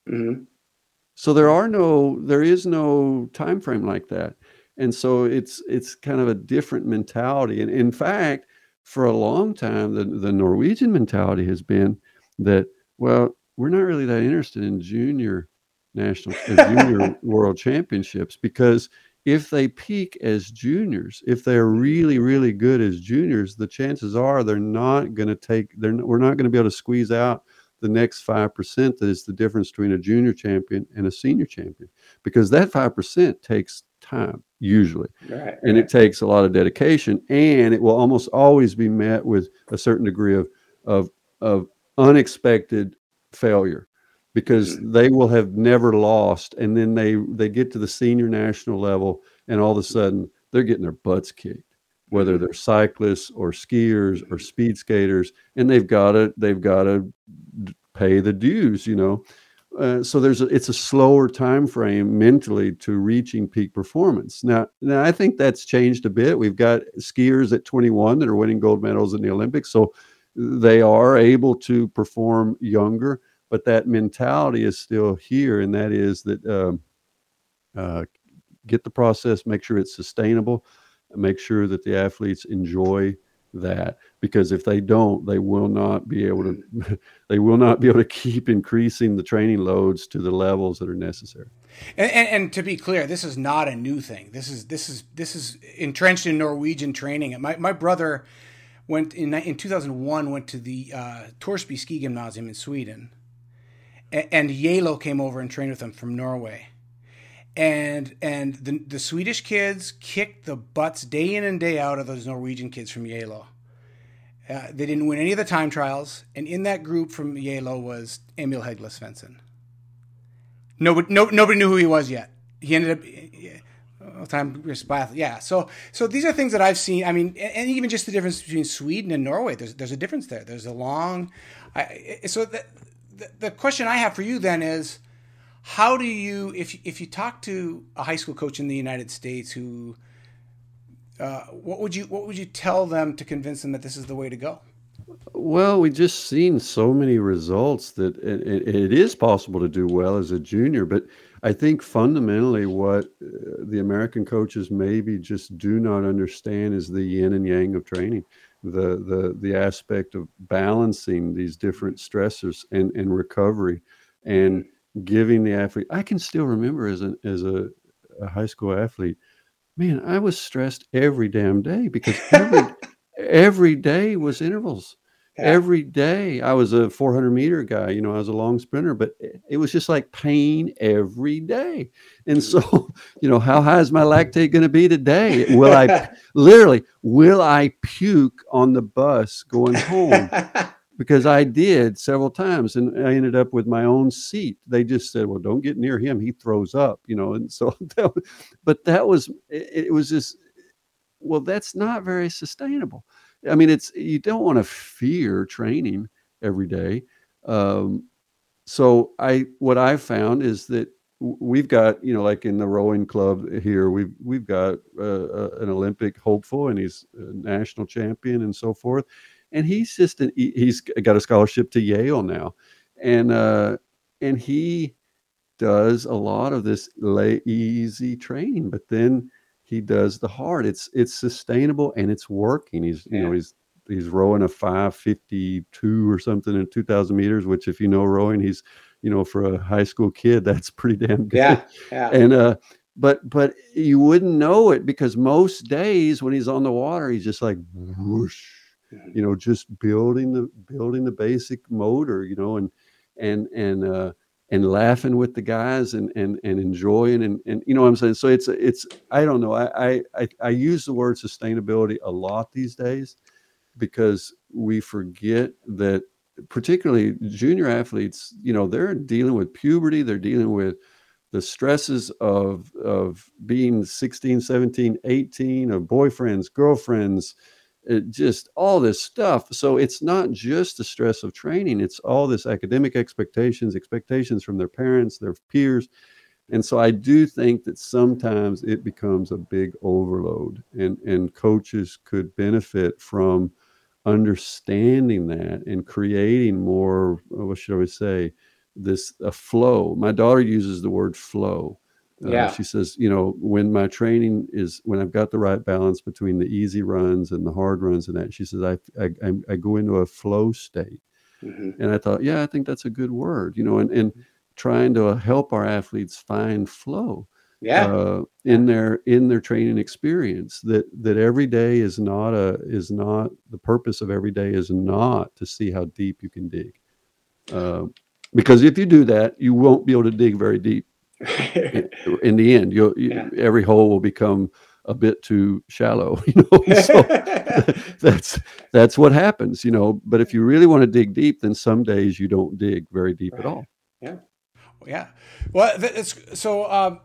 Mm-hmm. So there are no, there is no time frame like that. And so it's it's kind of a different mentality. And in fact, for a long time, the, the Norwegian mentality has been that, well, we're not really that interested in junior national, junior world championships, because if they peak as juniors, if they're really, really good as juniors, the chances are they're not going to take, they're, we're not going to be able to squeeze out the next five percent that is the difference between a junior champion and a senior champion, because that five percent takes time usually. Right, and right. It takes a lot of dedication, and it will almost always be met with a certain degree of, of, of unexpected failure, because mm-hmm. they will have never lost. And then they, they get to the senior national level, and all of a sudden they're getting their butts kicked, whether they're cyclists or skiers or speed skaters, and they've got to, they've got to pay the dues, you know? Uh, so there's a, it's a slower time frame mentally to reaching peak performance. Now, now I think that's changed a bit. We've got skiers at twenty-one that are winning gold medals in the Olympics. So they are able to perform younger, but that mentality is still here. And that is that, um, uh, get the process, make sure it's sustainable, make sure that the athletes enjoy that, because if they don't, they will not be able to they will not be able to keep increasing the training loads to the levels that are necessary. And, and, and to be clear, this is not a new thing. This is this is this is entrenched in Norwegian training. My my brother went in in two thousand one went to the uh, Torsby ski gymnasium in Sweden, a- and Jelø came over and trained with them from Norway. And and the the Swedish kids kicked the butts day in and day out of those Norwegian kids from Jelø. Uh, they didn't win any of the time trials, and in that group from Jelø was Emil Heglelvensen Svensson. Nobody, no, nobody knew who he was yet. He ended up, time yeah. So so these are things that I've seen. I mean, and even just the difference between Sweden and Norway. There's there's a difference there. There's a long. I, so the, the the question I have for you then is, how do you, if if you talk to a high school coach in the United States, who, uh, what would you what would you tell them to convince them that this is the way to go? Well, we've just seen so many results that it, it, it is possible to do well as a junior. But I think fundamentally, what the American coaches maybe just do not understand is the yin and yang of training, the the the aspect of balancing these different stressors and and recovery and giving the athlete. I can still remember as an as a, a high school athlete, man, I was stressed every damn day because every every day was intervals. Yeah. Every day I was a four hundred meter guy, you know, I was a long sprinter, but it, it was just like pain every day. And so, you know, how high is my lactate going to be today? Will I literally will I puke on the bus going home? Because I did several times, and I ended up with my own seat. They just said, well, don't get near him. He throws up, you know? And so, that, but that was, it, it was just, well, that's not very sustainable. I mean, it's, you don't want to fear training every day. Um, so I, what I found is that we've got, you know, like in the rowing club here, we've, we've got uh, an Olympic hopeful, and he's a national champion and so forth. And he's just an, he's got a scholarship to Yale now, and uh, and he does a lot of this lay, easy training, but then he does the hard. It's it's sustainable and it's working. He's you yeah. know he's he's rowing a five fifty-two or something in two thousand meters, which if you know rowing, he's you know for a high school kid that's pretty damn good. Yeah, yeah. And uh, but but you wouldn't know it because most days when he's on the water, he's just like whoosh. You know, just building the building the basic motor, you know, and and and uh, and laughing with the guys and and and enjoying and and you know what I'm saying. So it's it's I don't know. I I I use the word sustainability a lot these days because we forget that particularly junior athletes, you know, they're dealing with puberty, they're dealing with the stresses of of being sixteen, seventeen, eighteen, of boyfriends, girlfriends. It just all this stuff. So it's not just the stress of training. It's all this academic expectations, expectations from their parents, their peers. And so I do think that sometimes it becomes a big overload, and, and coaches could benefit from understanding that and creating more, what should I say, this a flow. My daughter uses the word flow. Yeah. Uh, she says, you know, when my training is, when I've got the right balance between the easy runs and the hard runs and that, she says, I I, I go into a flow state. Mm-hmm. And I thought, yeah, I think that's a good word, you know, and, and trying to help our athletes find flow yeah. uh, in their in their training experience, that that every day is not a is not the purpose of every day is not to see how deep you can dig. Uh, because if you do that, you won't be able to dig very deep. In the end, you'll, you, yeah. every hole will become a bit too shallow, you know, so that's, that's what happens, you know, but if you really want to dig deep, then some days you don't dig very deep right. at all. Yeah. Well, yeah. Well, it's, so, um,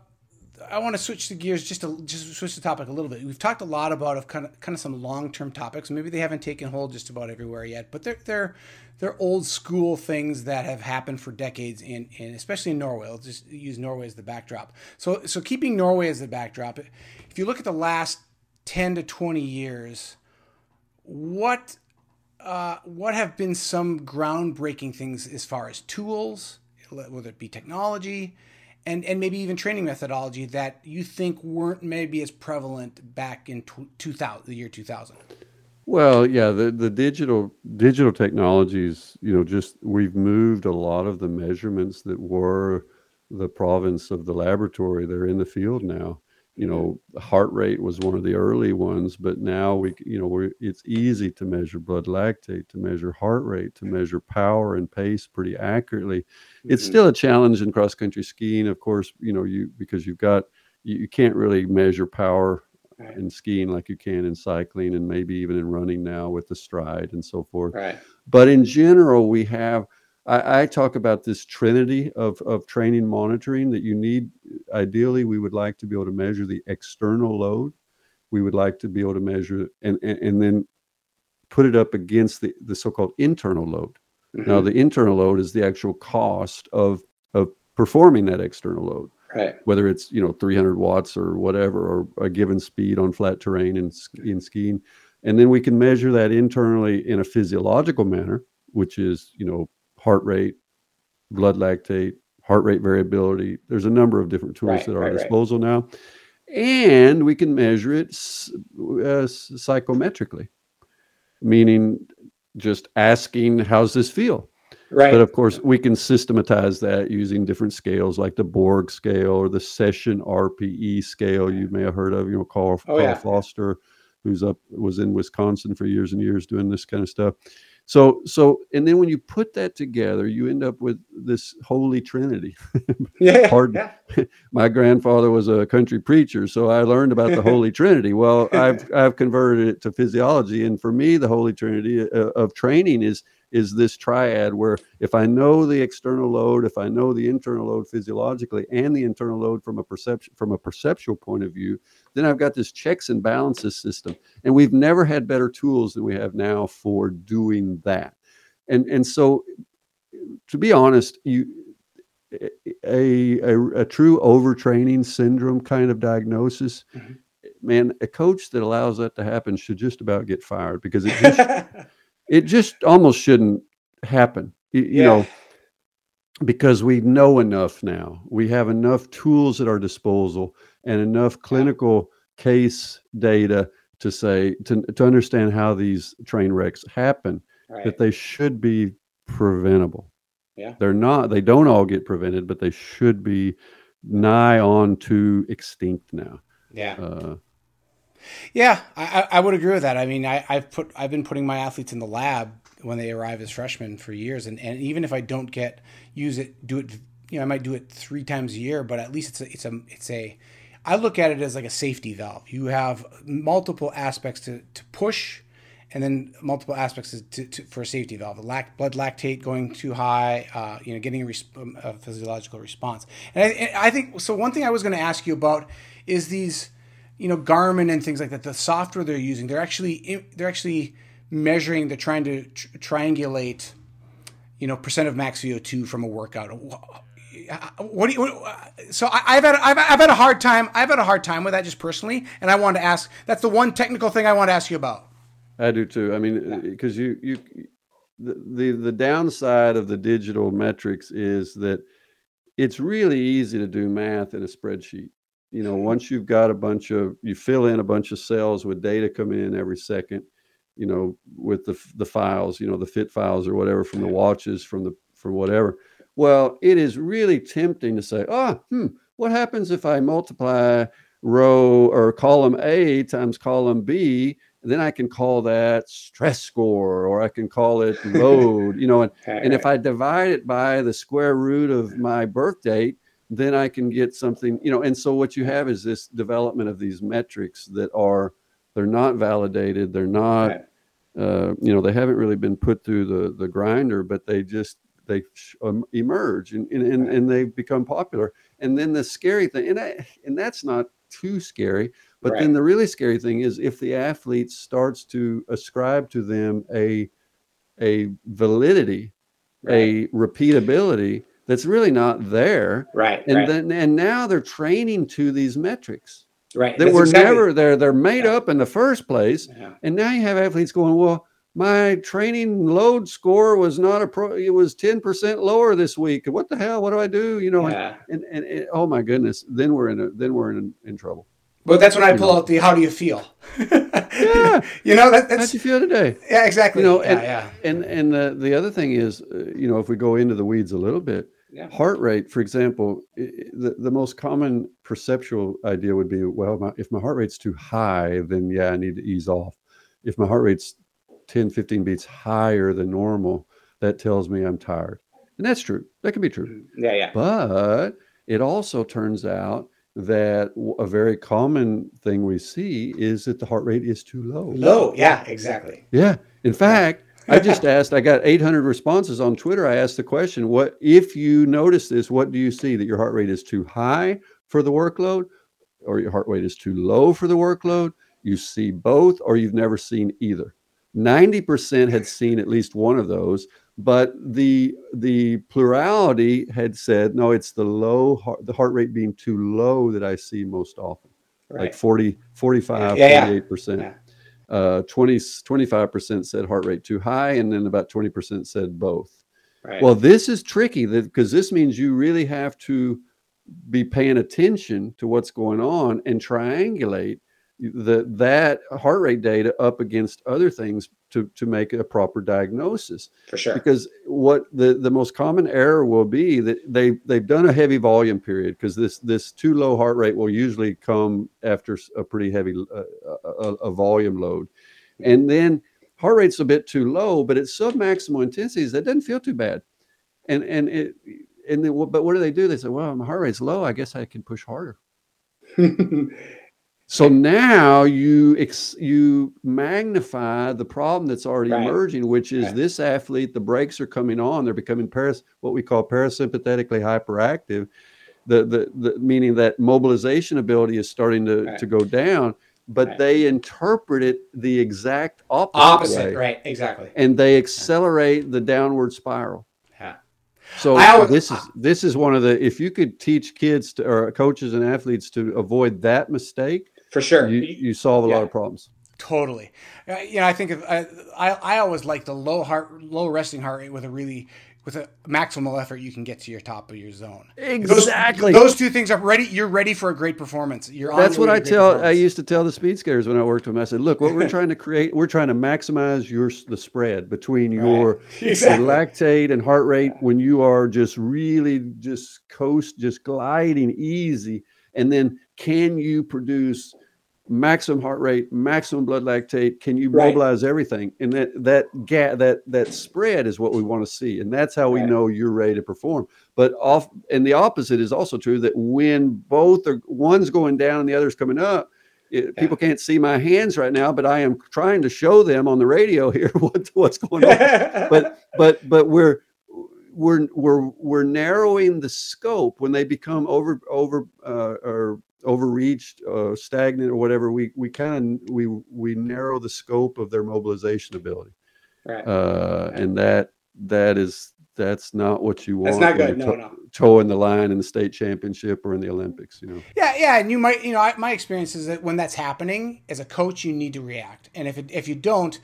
I want to switch the gears just to just switch the topic a little bit. We've talked a lot about of kind of kind of some long-term topics. Maybe they haven't taken hold just about everywhere yet, but they're they're they're old school things that have happened for decades in, in especially in Norway. I'll just use Norway as the backdrop. So so keeping Norway as the backdrop, if you look at the last ten to twenty years, what uh, what have been some groundbreaking things as far as tools, whether it be technology, And and maybe even training methodology that you think weren't maybe as prevalent back in two thousand, the year two thousand? Well, yeah, the, the digital digital technologies, you know, just we've moved a lot of the measurements that were the province of the laboratory. They're in the field now. You know, heart rate was one of the early ones, but now we, you know, we're, it's easy to measure blood lactate, to measure heart rate, to measure power and pace pretty accurately. Mm-hmm. It's still a challenge in cross-country skiing, of course, you know, you because you've got, you, you can't really measure power right. in skiing like you can in cycling and maybe even in running now with the stride and so forth. Right. But in general, we have, I talk about this trinity of, of training monitoring that you need. Ideally, we would like to be able to measure the external load. We would like to be able to measure and, and, and then put it up against the, the so-called internal load. Mm-hmm. Now, the internal load is the actual cost of, of performing that external load, right. whether it's, you know, three hundred watts or whatever, or a given speed on flat terrain and in skiing. And then we can measure that internally in a physiological manner, which is, you know, heart rate, blood lactate, heart rate variability. There's a number of different tools right, that are right, at our disposal right. now. And we can measure it uh, psychometrically, meaning just asking, how's this feel? Right. But of course, we can systematize that using different scales like the Borg scale or the Session R P E scale you may have heard of, you know, Carl, oh, Carl yeah. Foster, who's up, was in Wisconsin for years and years doing this kind of stuff. So, so, and then when you put that together, you end up with this holy trinity. yeah, Pardon. yeah. My grandfather was a country preacher, so I learned about the holy trinity. Well, I've I've converted it to physiology, and for me, the holy trinity uh, of training is is this triad where if I know the external load, if I know the internal load physiologically, and the internal load from a perception from a perceptual point of view, then I've got this checks and balances system. And we've never had better tools than we have now for doing that. And and so, to be honest, you a a, a true overtraining syndrome kind of diagnosis, mm-hmm. man, a coach that allows that to happen should just about get fired, because it just, it just almost shouldn't happen. You, you yeah. know, because we know enough now. We have enough tools at our disposal and enough clinical case data to say, to, to understand how these train wrecks happen, right. that they should be preventable. Yeah. They're not, they don't all get prevented, but they should be nigh on to extinct now. Yeah. Uh, yeah, I, I would agree with that. I mean, I, I've put, I've been putting my athletes in the lab when they arrive as freshmen for years. And, and even if I don't get, use it, do it, you know, I might do it three times a year, but at least it's a, it's a, it's a, I look at it as like a safety valve. You have multiple aspects to, to push, and then multiple aspects to, to, for a safety valve. The lact, blood lactate going too high, uh, you know, getting a, resp- a physiological response. And I, and I think, so one thing I was going to ask you about is these, you know, Garmin and things like that, the software they're using, they're actually, they're actually measuring, they're trying to tr- triangulate, you know, percent of max V O two from a workout. What do you, what, so I, I've had, I've, I've had a hard time. I've had a hard time with that just personally. And I want to ask, that's the one technical thing I want to ask you about. I do too. I mean, because yeah. you, you, the, the, the downside of the digital metrics is that it's really easy to do math in a spreadsheet. You know, once you've got a bunch of, you fill in a bunch of cells with data coming in every second, you know, with the, the files, you know, the fit files or whatever from the watches, from the, from whatever. Well, it is really tempting to say, oh, hmm, what happens if I multiply row or column A times column B? And then I can call that stress score, or I can call it load, you know, and, right, and right. if I divide it by the square root of my birth date, then I can get something, you know. And so what you have is this development of these metrics that are, they're not validated. They're not, right. uh, you know, they haven't really been put through the, the grinder, but they just, they um, emerge and, and, and, and they become popular. And then the scary thing, and I, and that's not too scary, but right. then the really scary thing is if the athlete starts to ascribe to them a, a validity, right. a repeatability that's really not there. Right. And right. then, and now they're training to these metrics right. that that's were exactly. never there. They're made yeah. up in the first place. Yeah. And now you have athletes going, well, my training load score was not a pro, it was ten percent lower this week. What the hell? What do I do? You know, yeah. and, and, and, and, oh my goodness, then we're in a, then we're in, in trouble. Well, that's when I pull know. out the how do you feel? Yeah. You know, that, that's... How'd you feel today? Yeah, exactly. You know, yeah, and, yeah. And, and uh, the other thing is, uh, you know, if we go into the weeds a little bit, yeah. heart rate, for example, it, the, the most common perceptual idea would be, well, my, if my heart rate's too high, then yeah, I need to ease off. If my heart rate's ten, fifteen beats higher than normal, that tells me I'm tired. And that's true. That can be true. Yeah, yeah. But it also turns out that a very common thing we see is that the heart rate is too low. Low, yeah, exactly. Yeah. In fact, I just asked, I got eight hundred responses on Twitter. I asked the question, what if you notice this, what do you see? That your heart rate is too high for the workload, or your heart rate is too low for the workload? You see both, or you've never seen either. ninety percent had seen at least one of those, but the the plurality had said, no, it's the low heart, the heart rate being too low that I see most often, right. Like forty, forty-five, yeah, yeah. forty-eight percent. Yeah. Uh, twenty, twenty-five percent said heart rate too high, and then about twenty percent said both. Right. Well, this is tricky because this means you really have to be paying attention to what's going on and triangulate the, that heart rate data up against other things to, to make a proper diagnosis. For sure. Because what the, the most common error will be that they, they've done a heavy volume period, because this, this too low heart rate will usually come after a pretty heavy uh, a, a volume load. And then heart rate's a bit too low, but at submaximal intensities, that doesn't feel too bad. And, and it, and then, but what do they do? They say, well, my heart rate's low, I guess I can push harder. So now you ex- you magnify the problem that's already right. emerging, which is right. this athlete, the brakes are coming on. They're becoming paras- what we call parasympathetically hyperactive, the, the, the meaning that mobilization ability is starting to, right. to go down, but right. they interpret it the exact opposite Opposite, way, right, exactly. And they accelerate yeah. the downward spiral. Yeah. So always, this is this is one of the, if you could teach kids to, or coaches and athletes to avoid that mistake, for sure, you, you solve a yeah. lot of problems. Totally. Uh, you know, I think of I, I I always like the low heart, low resting heart rate with a really with a maximal effort you can get to your top of your zone. Exactly. Those, those two things are ready. You're ready for a great performance. You're on. That's what I tell. I used to tell the speed skaters when I worked with them. I said, look, what we're trying to create, we're trying to maximize your the spread between right. your, exactly. your lactate and heart rate yeah. when you are just really just coast, just gliding easy, and then can you produce maximum heart rate, maximum blood lactate? Can you mobilize right. everything? And that that ga- that that spread is what we want to see, and that's how we right. know you're ready to perform. But off, and the opposite is also true, that when both are, one's going down and the other's coming up, it, yeah. people can't see my hands right now, but I am trying to show them on the radio here what, what's going on. but but but we're we're we're we're narrowing the scope when they become over over uh, or. overreached, uh, stagnant, or whatever, we we kind of we we narrow the scope of their mobilization ability, right? Uh, right. And that that is that's not what you want. That's not good. No, to- no. Toeing the line in the state championship or in the Olympics, you know. Yeah, yeah, and you might, you know, I, my experience is that when that's happening, as a coach, you need to react, and if it, if you don't,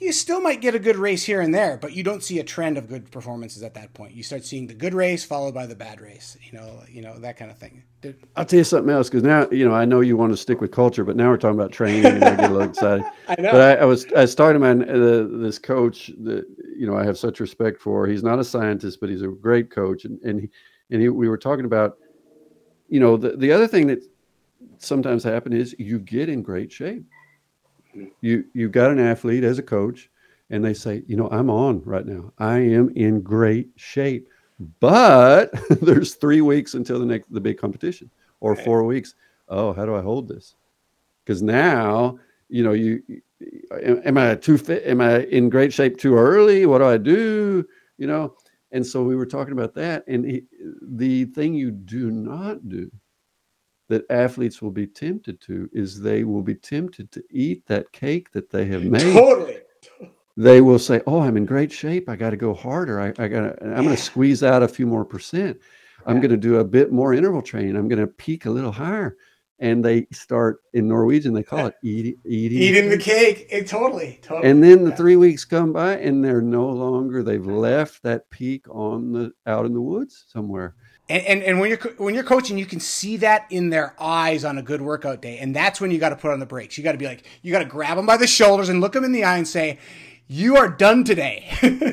you still might get a good race here and there, but you don't see a trend of good performances at that point. You start seeing the good race followed by the bad race, you know, you know, that kind of thing. Dude. I'll tell you something else, because now, you know, I know you want to stick with culture, but now we're talking about training, and I get a little excited. I know. But I, I was, I started my, uh, this coach that, you know, I have such respect for. He's not a scientist, but he's a great coach. And, and he, and he, we were talking about, you know, the, the other thing that sometimes happens is you get in great shape. You you've got an athlete as a coach, and they say, you know, I'm on right now. I am in great shape, but there's three weeks until the next the big competition, or right. four weeks. Oh, how do I hold this? Because now, you know, you am, am I too fit? Am I in great shape too early? What do I do? You know, and so we were talking about that, and he, the thing you do not do that athletes will be tempted to is they will be tempted to eat that cake that they have made. Totally. They will say, oh, I'm in great shape. I got to go harder. I, I got I'm yeah. going to squeeze out a few more percent. Yeah. I'm going to do a bit more interval training. I'm going to peak a little higher. And they start, in Norwegian, they call yeah. it eating, eating, eating the cake. It, totally, totally. And then the yeah. three weeks come by, and they're no longer, they've left that peak on the, out in the woods somewhere. And, and and when you're when you're coaching, you can see that in their eyes on a good workout day, and that's when you got to put on the brakes. You got to be like, you got to grab them by the shoulders and look them in the eye and say, "You are done today."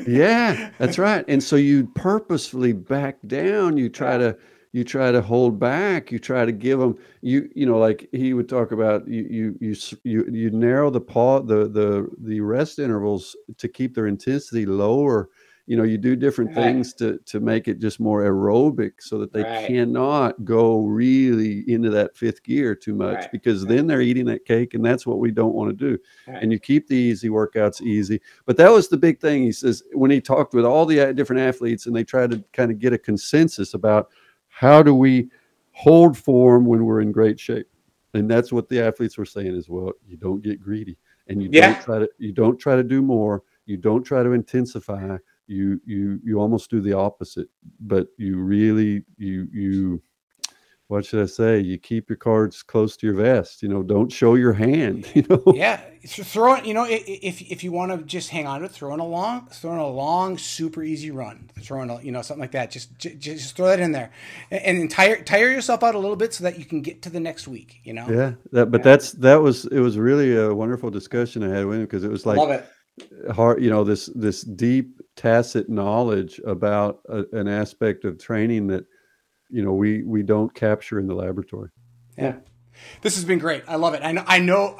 Yeah, that's right. And so you purposefully back down. You try to you try to hold back. You try to give them you you know like he would talk about you you you you narrow the paw the the the rest intervals to keep their intensity lower. You know, you do different right. things to, to make it just more aerobic so that they right. cannot go really into that fifth gear too much right. because right. then they're eating that cake, and that's what we don't want to do. Right. And you keep the easy workouts easy. But that was the big thing. He says, when he talked with all the different athletes and they tried to kind of get a consensus about how do we hold form when we're in great shape. And that's what the athletes were saying as well. You don't get greedy, and you yeah. don't try to, you don't try to do more. You don't try to intensify. You you you almost do the opposite, but you really you you what should I say? You keep your cards close to your vest. You know, don't show your hand. You know, yeah, so throw it. You know, if if you want to just hang on to it, throw in a long, throw in a long, super easy run. Throw in a, you know, something like that. Just just, just throw that in there, and, and tire tire yourself out a little bit so that you can get to the next week. You know, yeah. That, but yeah. that's that was it was really a wonderful discussion I had with him, because it was like. Love it. Hard, you know, this this deep tacit knowledge about a, an aspect of training that, you know, we we don't capture in the laboratory. Yeah, this has been great. I love it. I know. I know.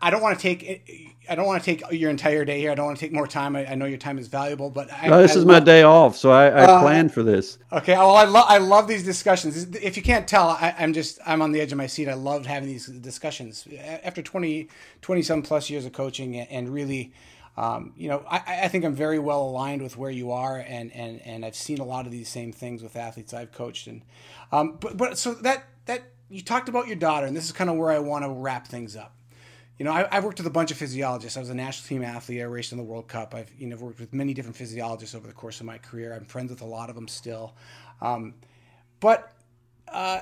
I don't want to take. I don't want to take your entire day here. I don't want to take more time. I, I know your time is valuable, but I, no, this I is love, my day off, so I, I uh, planned for this. Okay. Well, I love. I love these discussions. If you can't tell, I, I'm just. I'm on the edge of my seat. I loved having these discussions after twenty, twenty some plus years of coaching, and really. Um, you know, I, I think I'm very well aligned with where you are, and, and, and I've seen a lot of these same things with athletes I've coached. And, um, but, but so that, that you talked about your daughter, and this is kind of where I want to wrap things up. You know, I, I've worked with a bunch of physiologists. I was a national team athlete. I raced in the World Cup. I've, you know, worked with many different physiologists over the course of my career. I'm friends with a lot of them still. Um, but, uh,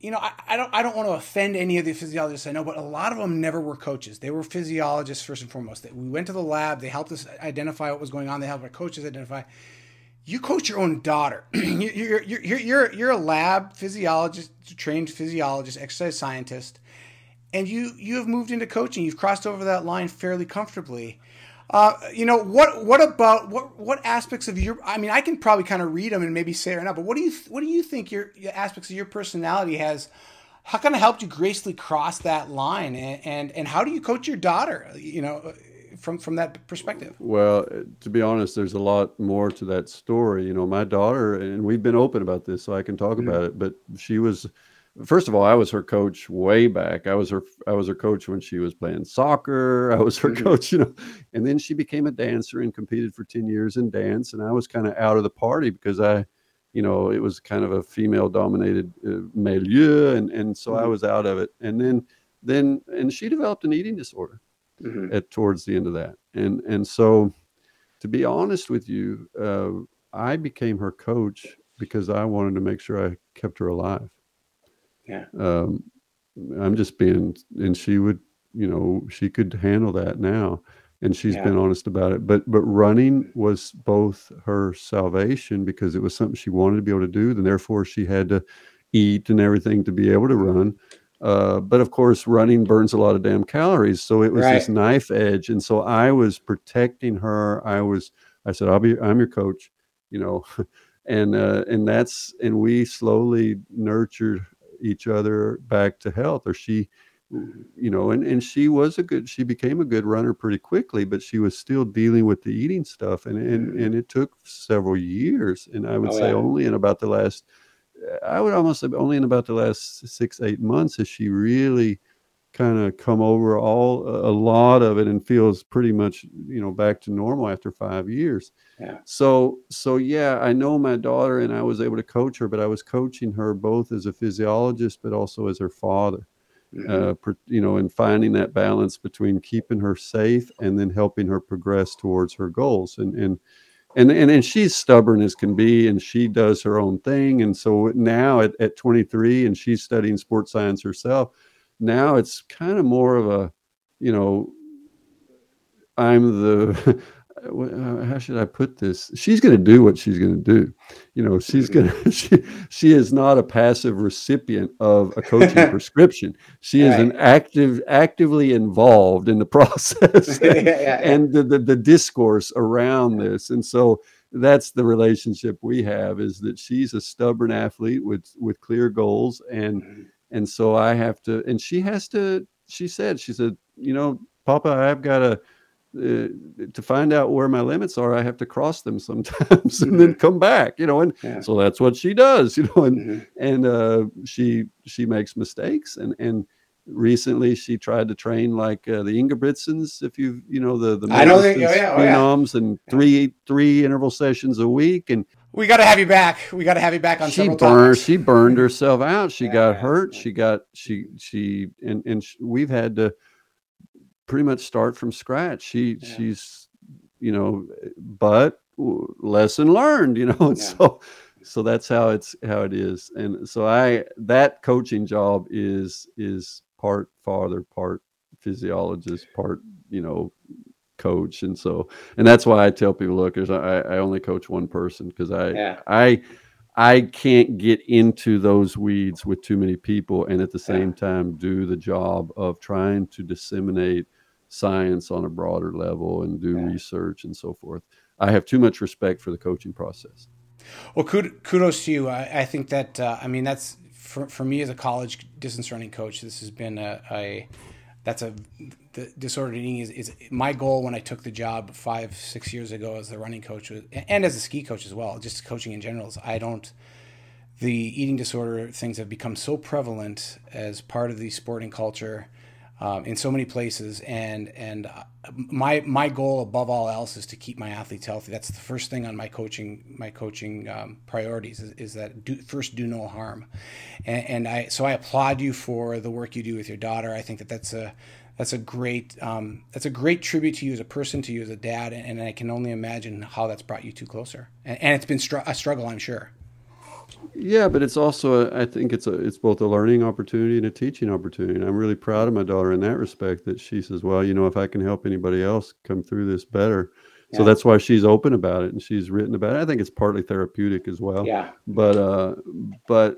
you know, I, I don't I don't want to offend any of the physiologists I know, but a lot of them never were coaches. They were physiologists first and foremost. They, we went to the lab. They helped us identify what was going on. They helped our coaches identify. You coach your own daughter. you're, you're, you're, you're, you're a lab physiologist, trained physiologist, exercise scientist, and you, you have moved into coaching. You've crossed over that line fairly comfortably. Uh, you know, what, what about, what, what aspects of your, I mean, I can probably kind of read them and maybe say it right now, but what do you, what do you think your, your aspects of your personality has, how kind of helped you gracefully cross that line, and, and, and how do you coach your daughter, you know, from, from that perspective? Well, to be honest, there's a lot more to that story. You know, my daughter, and we've been open about this, so I can talk mm-hmm. about it, but she was, first of all, I was her coach way back. I was her, I was her coach when she was playing soccer. I was her coach, you know, and then she became a dancer and competed for ten years in dance. And I was kind of out of the party because I, you know, it was kind of a female dominated uh, milieu. And, and so mm-hmm. I was out of it. And then, then, and she developed an eating disorder mm-hmm. at towards the end of that. And, and so to be honest with you, uh, I became her coach because I wanted to make sure I kept her alive. Yeah. Um, I'm just being, and she would, you know, she could handle that now, and she's yeah. been honest about it, but, but running was both her salvation because it was something she wanted to be able to do. And therefore she had to eat and everything to be able to run. Uh, but of course running burns a lot of damn calories. So it was right. this knife edge. And so I was protecting her. I was, I said, I'll be, I'm your coach, you know, and, uh, and that's, and we slowly nurtured each other back to health, or she, you know, and, and she was a good, she became a good runner pretty quickly, but she was still dealing with the eating stuff. And, and, and it took several years. And I would oh, say yeah. only in about the last, I would almost say only in about the last six, eight months has she really kind of come over all a lot of it and feels pretty much, you know, back to normal after five years. Yeah. So, so yeah, I know my daughter, and I was able to coach her, but I was coaching her both as a physiologist, but also as her father, mm-hmm. uh, per, you know, and finding that balance between keeping her safe and then helping her progress towards her goals. And, and, and, and, and she's stubborn as can be, and she does her own thing. And so now at, at twenty-three, and she's studying sports science herself, now it's kind of more of a, you know, I'm the how should I put this? She's going to do what she's going to do. You know, she's going to, she, she is not a passive recipient of a coaching prescription. She right. is an active, actively involved in the process and, yeah, yeah. and the, the, the discourse around yeah. this. And so that's the relationship we have, is that she's a stubborn athlete with, with clear goals. And, mm-hmm. and so I have to, and she has to, she said, she said, you know, Papa, I've got to, Uh, to find out where my limits are, I have to cross them sometimes and then come back, you know, and yeah. so that's what she does, you know, and, mm-hmm. and, uh, she, she makes mistakes. And, and recently she tried to train like, uh, the Ingebrigtsens, if you, you know, the, the, I don't think, oh, yeah, oh, phenoms yeah. and three, three interval sessions a week. And we got to have you back. We got to have you back on. She several burned, topics. She burned herself out. She yeah, got yeah, hurt. Yeah. She got, she, she, and, and she, we've had to pretty much start from scratch. She yeah. she's, you know, but lesson learned, you know, and yeah. so so that's how it's how it is. And so I that coaching job is is part father, part physiologist, part, you know, coach. And so and that's why I tell people, look, there's I, I only coach one person, because I yeah. I I can't get into those weeds with too many people and at the same yeah. time do the job of trying to disseminate science on a broader level and do yeah. research and so forth. I have too much respect for the coaching process. Well, kudos to you. I, I think that, uh, I mean, that's for, for me as a college distance running coach, this has been a, a that's a, the disordered eating is, is my goal when I took the job five, six years ago as the running coach and as a ski coach as well, just coaching in general, is I don't, the eating disorder things have become so prevalent as part of the sporting culture. Um, in so many places, and and my my goal above all else is to keep my athletes healthy. That's the first thing on my coaching my coaching um, priorities is, is that do, first do no harm, and, and I so I applaud you for the work you do with your daughter. I think that that's a that's a great um, that's a great tribute to you as a person, to you as a dad, and, and I can only imagine how that's brought you two closer. And, and it's been str- a struggle, I'm sure. Yeah, but it's also, I think it's a, it's both a learning opportunity and a teaching opportunity. And I'm really proud of my daughter in that respect, that she says, well, you know, if I can help anybody else come through this better. Yeah. So that's why she's open about it and she's written about it. I think it's partly therapeutic as well. Yeah. But, uh, but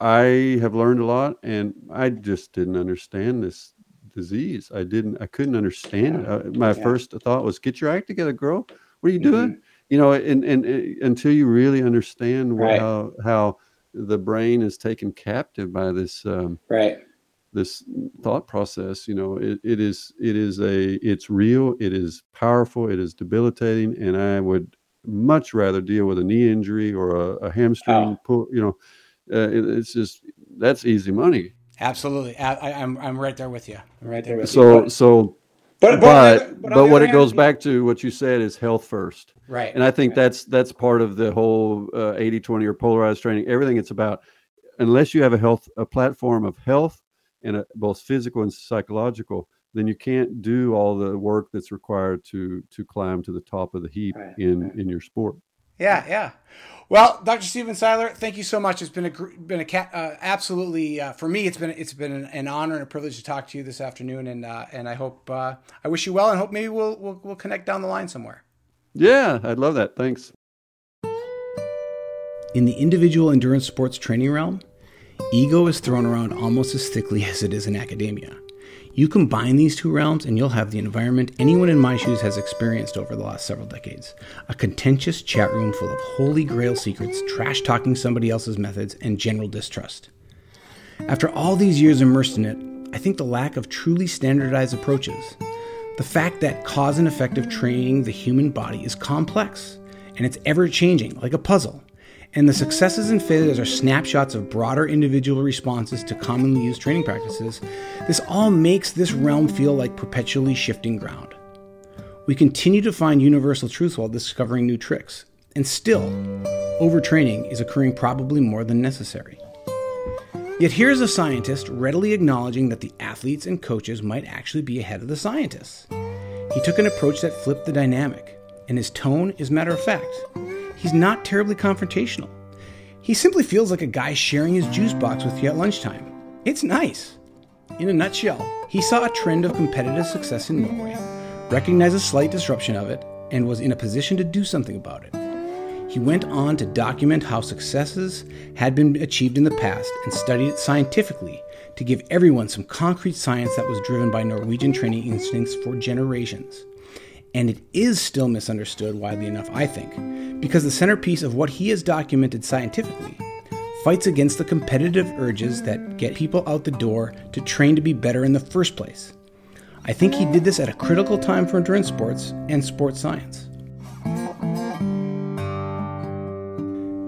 I have learned a lot, and I just didn't understand this disease. I didn't, I couldn't understand yeah. it. I, my yeah. first thought was, get your act together, girl. What are you mm-hmm. doing? You know, and, and, and until you really understand right. how, how the brain is taken captive by this, um, right. this thought process, you know, it, it is, it is a, it's real, it is powerful, it is debilitating. And I would much rather deal with a knee injury or a, a hamstring oh. pull, you know, uh, it, it's just, that's easy money. Absolutely. I, I, I'm, I'm right there with you. I'm right there with so, you. So, so. But but, but, but what it hand, goes back to what you said is health first. Right. And I think right. that's that's part of the whole uh, eighty twenty or polarized training, everything it's about. Unless you have a health, a platform of health and a, both physical and psychological, then you can't do all the work that's required to to climb to the top of the heap right. in, right. in your sport. Yeah, yeah. Well, Doctor Steven Seiler, thank you so much. It's been a been a uh, absolutely uh, for me. It's been it's been an, an honor and a privilege to talk to you this afternoon, and uh, and I hope uh, I wish you well, and hope maybe we'll, we'll we'll connect down the line somewhere. Yeah, I'd love that. Thanks. In the individual endurance sports training realm, ego is thrown around almost as thickly as it is in academia. You combine these two realms and you'll have the environment anyone in my shoes has experienced over the last several decades. A contentious chat room full of holy grail secrets, trash-talking somebody else's methods, and general distrust. After all these years immersed in it, I think the lack of truly standardized approaches, the fact that cause and effect of training the human body is complex, and it's ever-changing like a puzzle, and the successes and failures are snapshots of broader individual responses to commonly used training practices, this all makes this realm feel like perpetually shifting ground. We continue to find universal truths while discovering new tricks, and still, overtraining is occurring probably more than necessary. Yet here's a scientist readily acknowledging that the athletes and coaches might actually be ahead of the scientists. He took an approach that flipped the dynamic, and his tone is matter of fact. He's not terribly confrontational. He simply feels like a guy sharing his juice box with you at lunchtime. It's nice. In a nutshell, he saw a trend of competitive success in Norway, recognized a slight disruption of it, and was in a position to do something about it. He went on to document how successes had been achieved in the past and studied it scientifically to give everyone some concrete science that was driven by Norwegian training instincts for generations. And it is still misunderstood widely enough, I think, because the centerpiece of what he has documented scientifically fights against the competitive urges that get people out the door to train to be better in the first place. I think he did this at a critical time for endurance sports and sports science.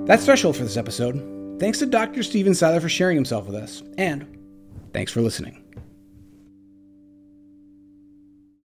That's Threshold for this episode. Thanks to Doctor Steven Seiler for sharing himself with us, and thanks for listening.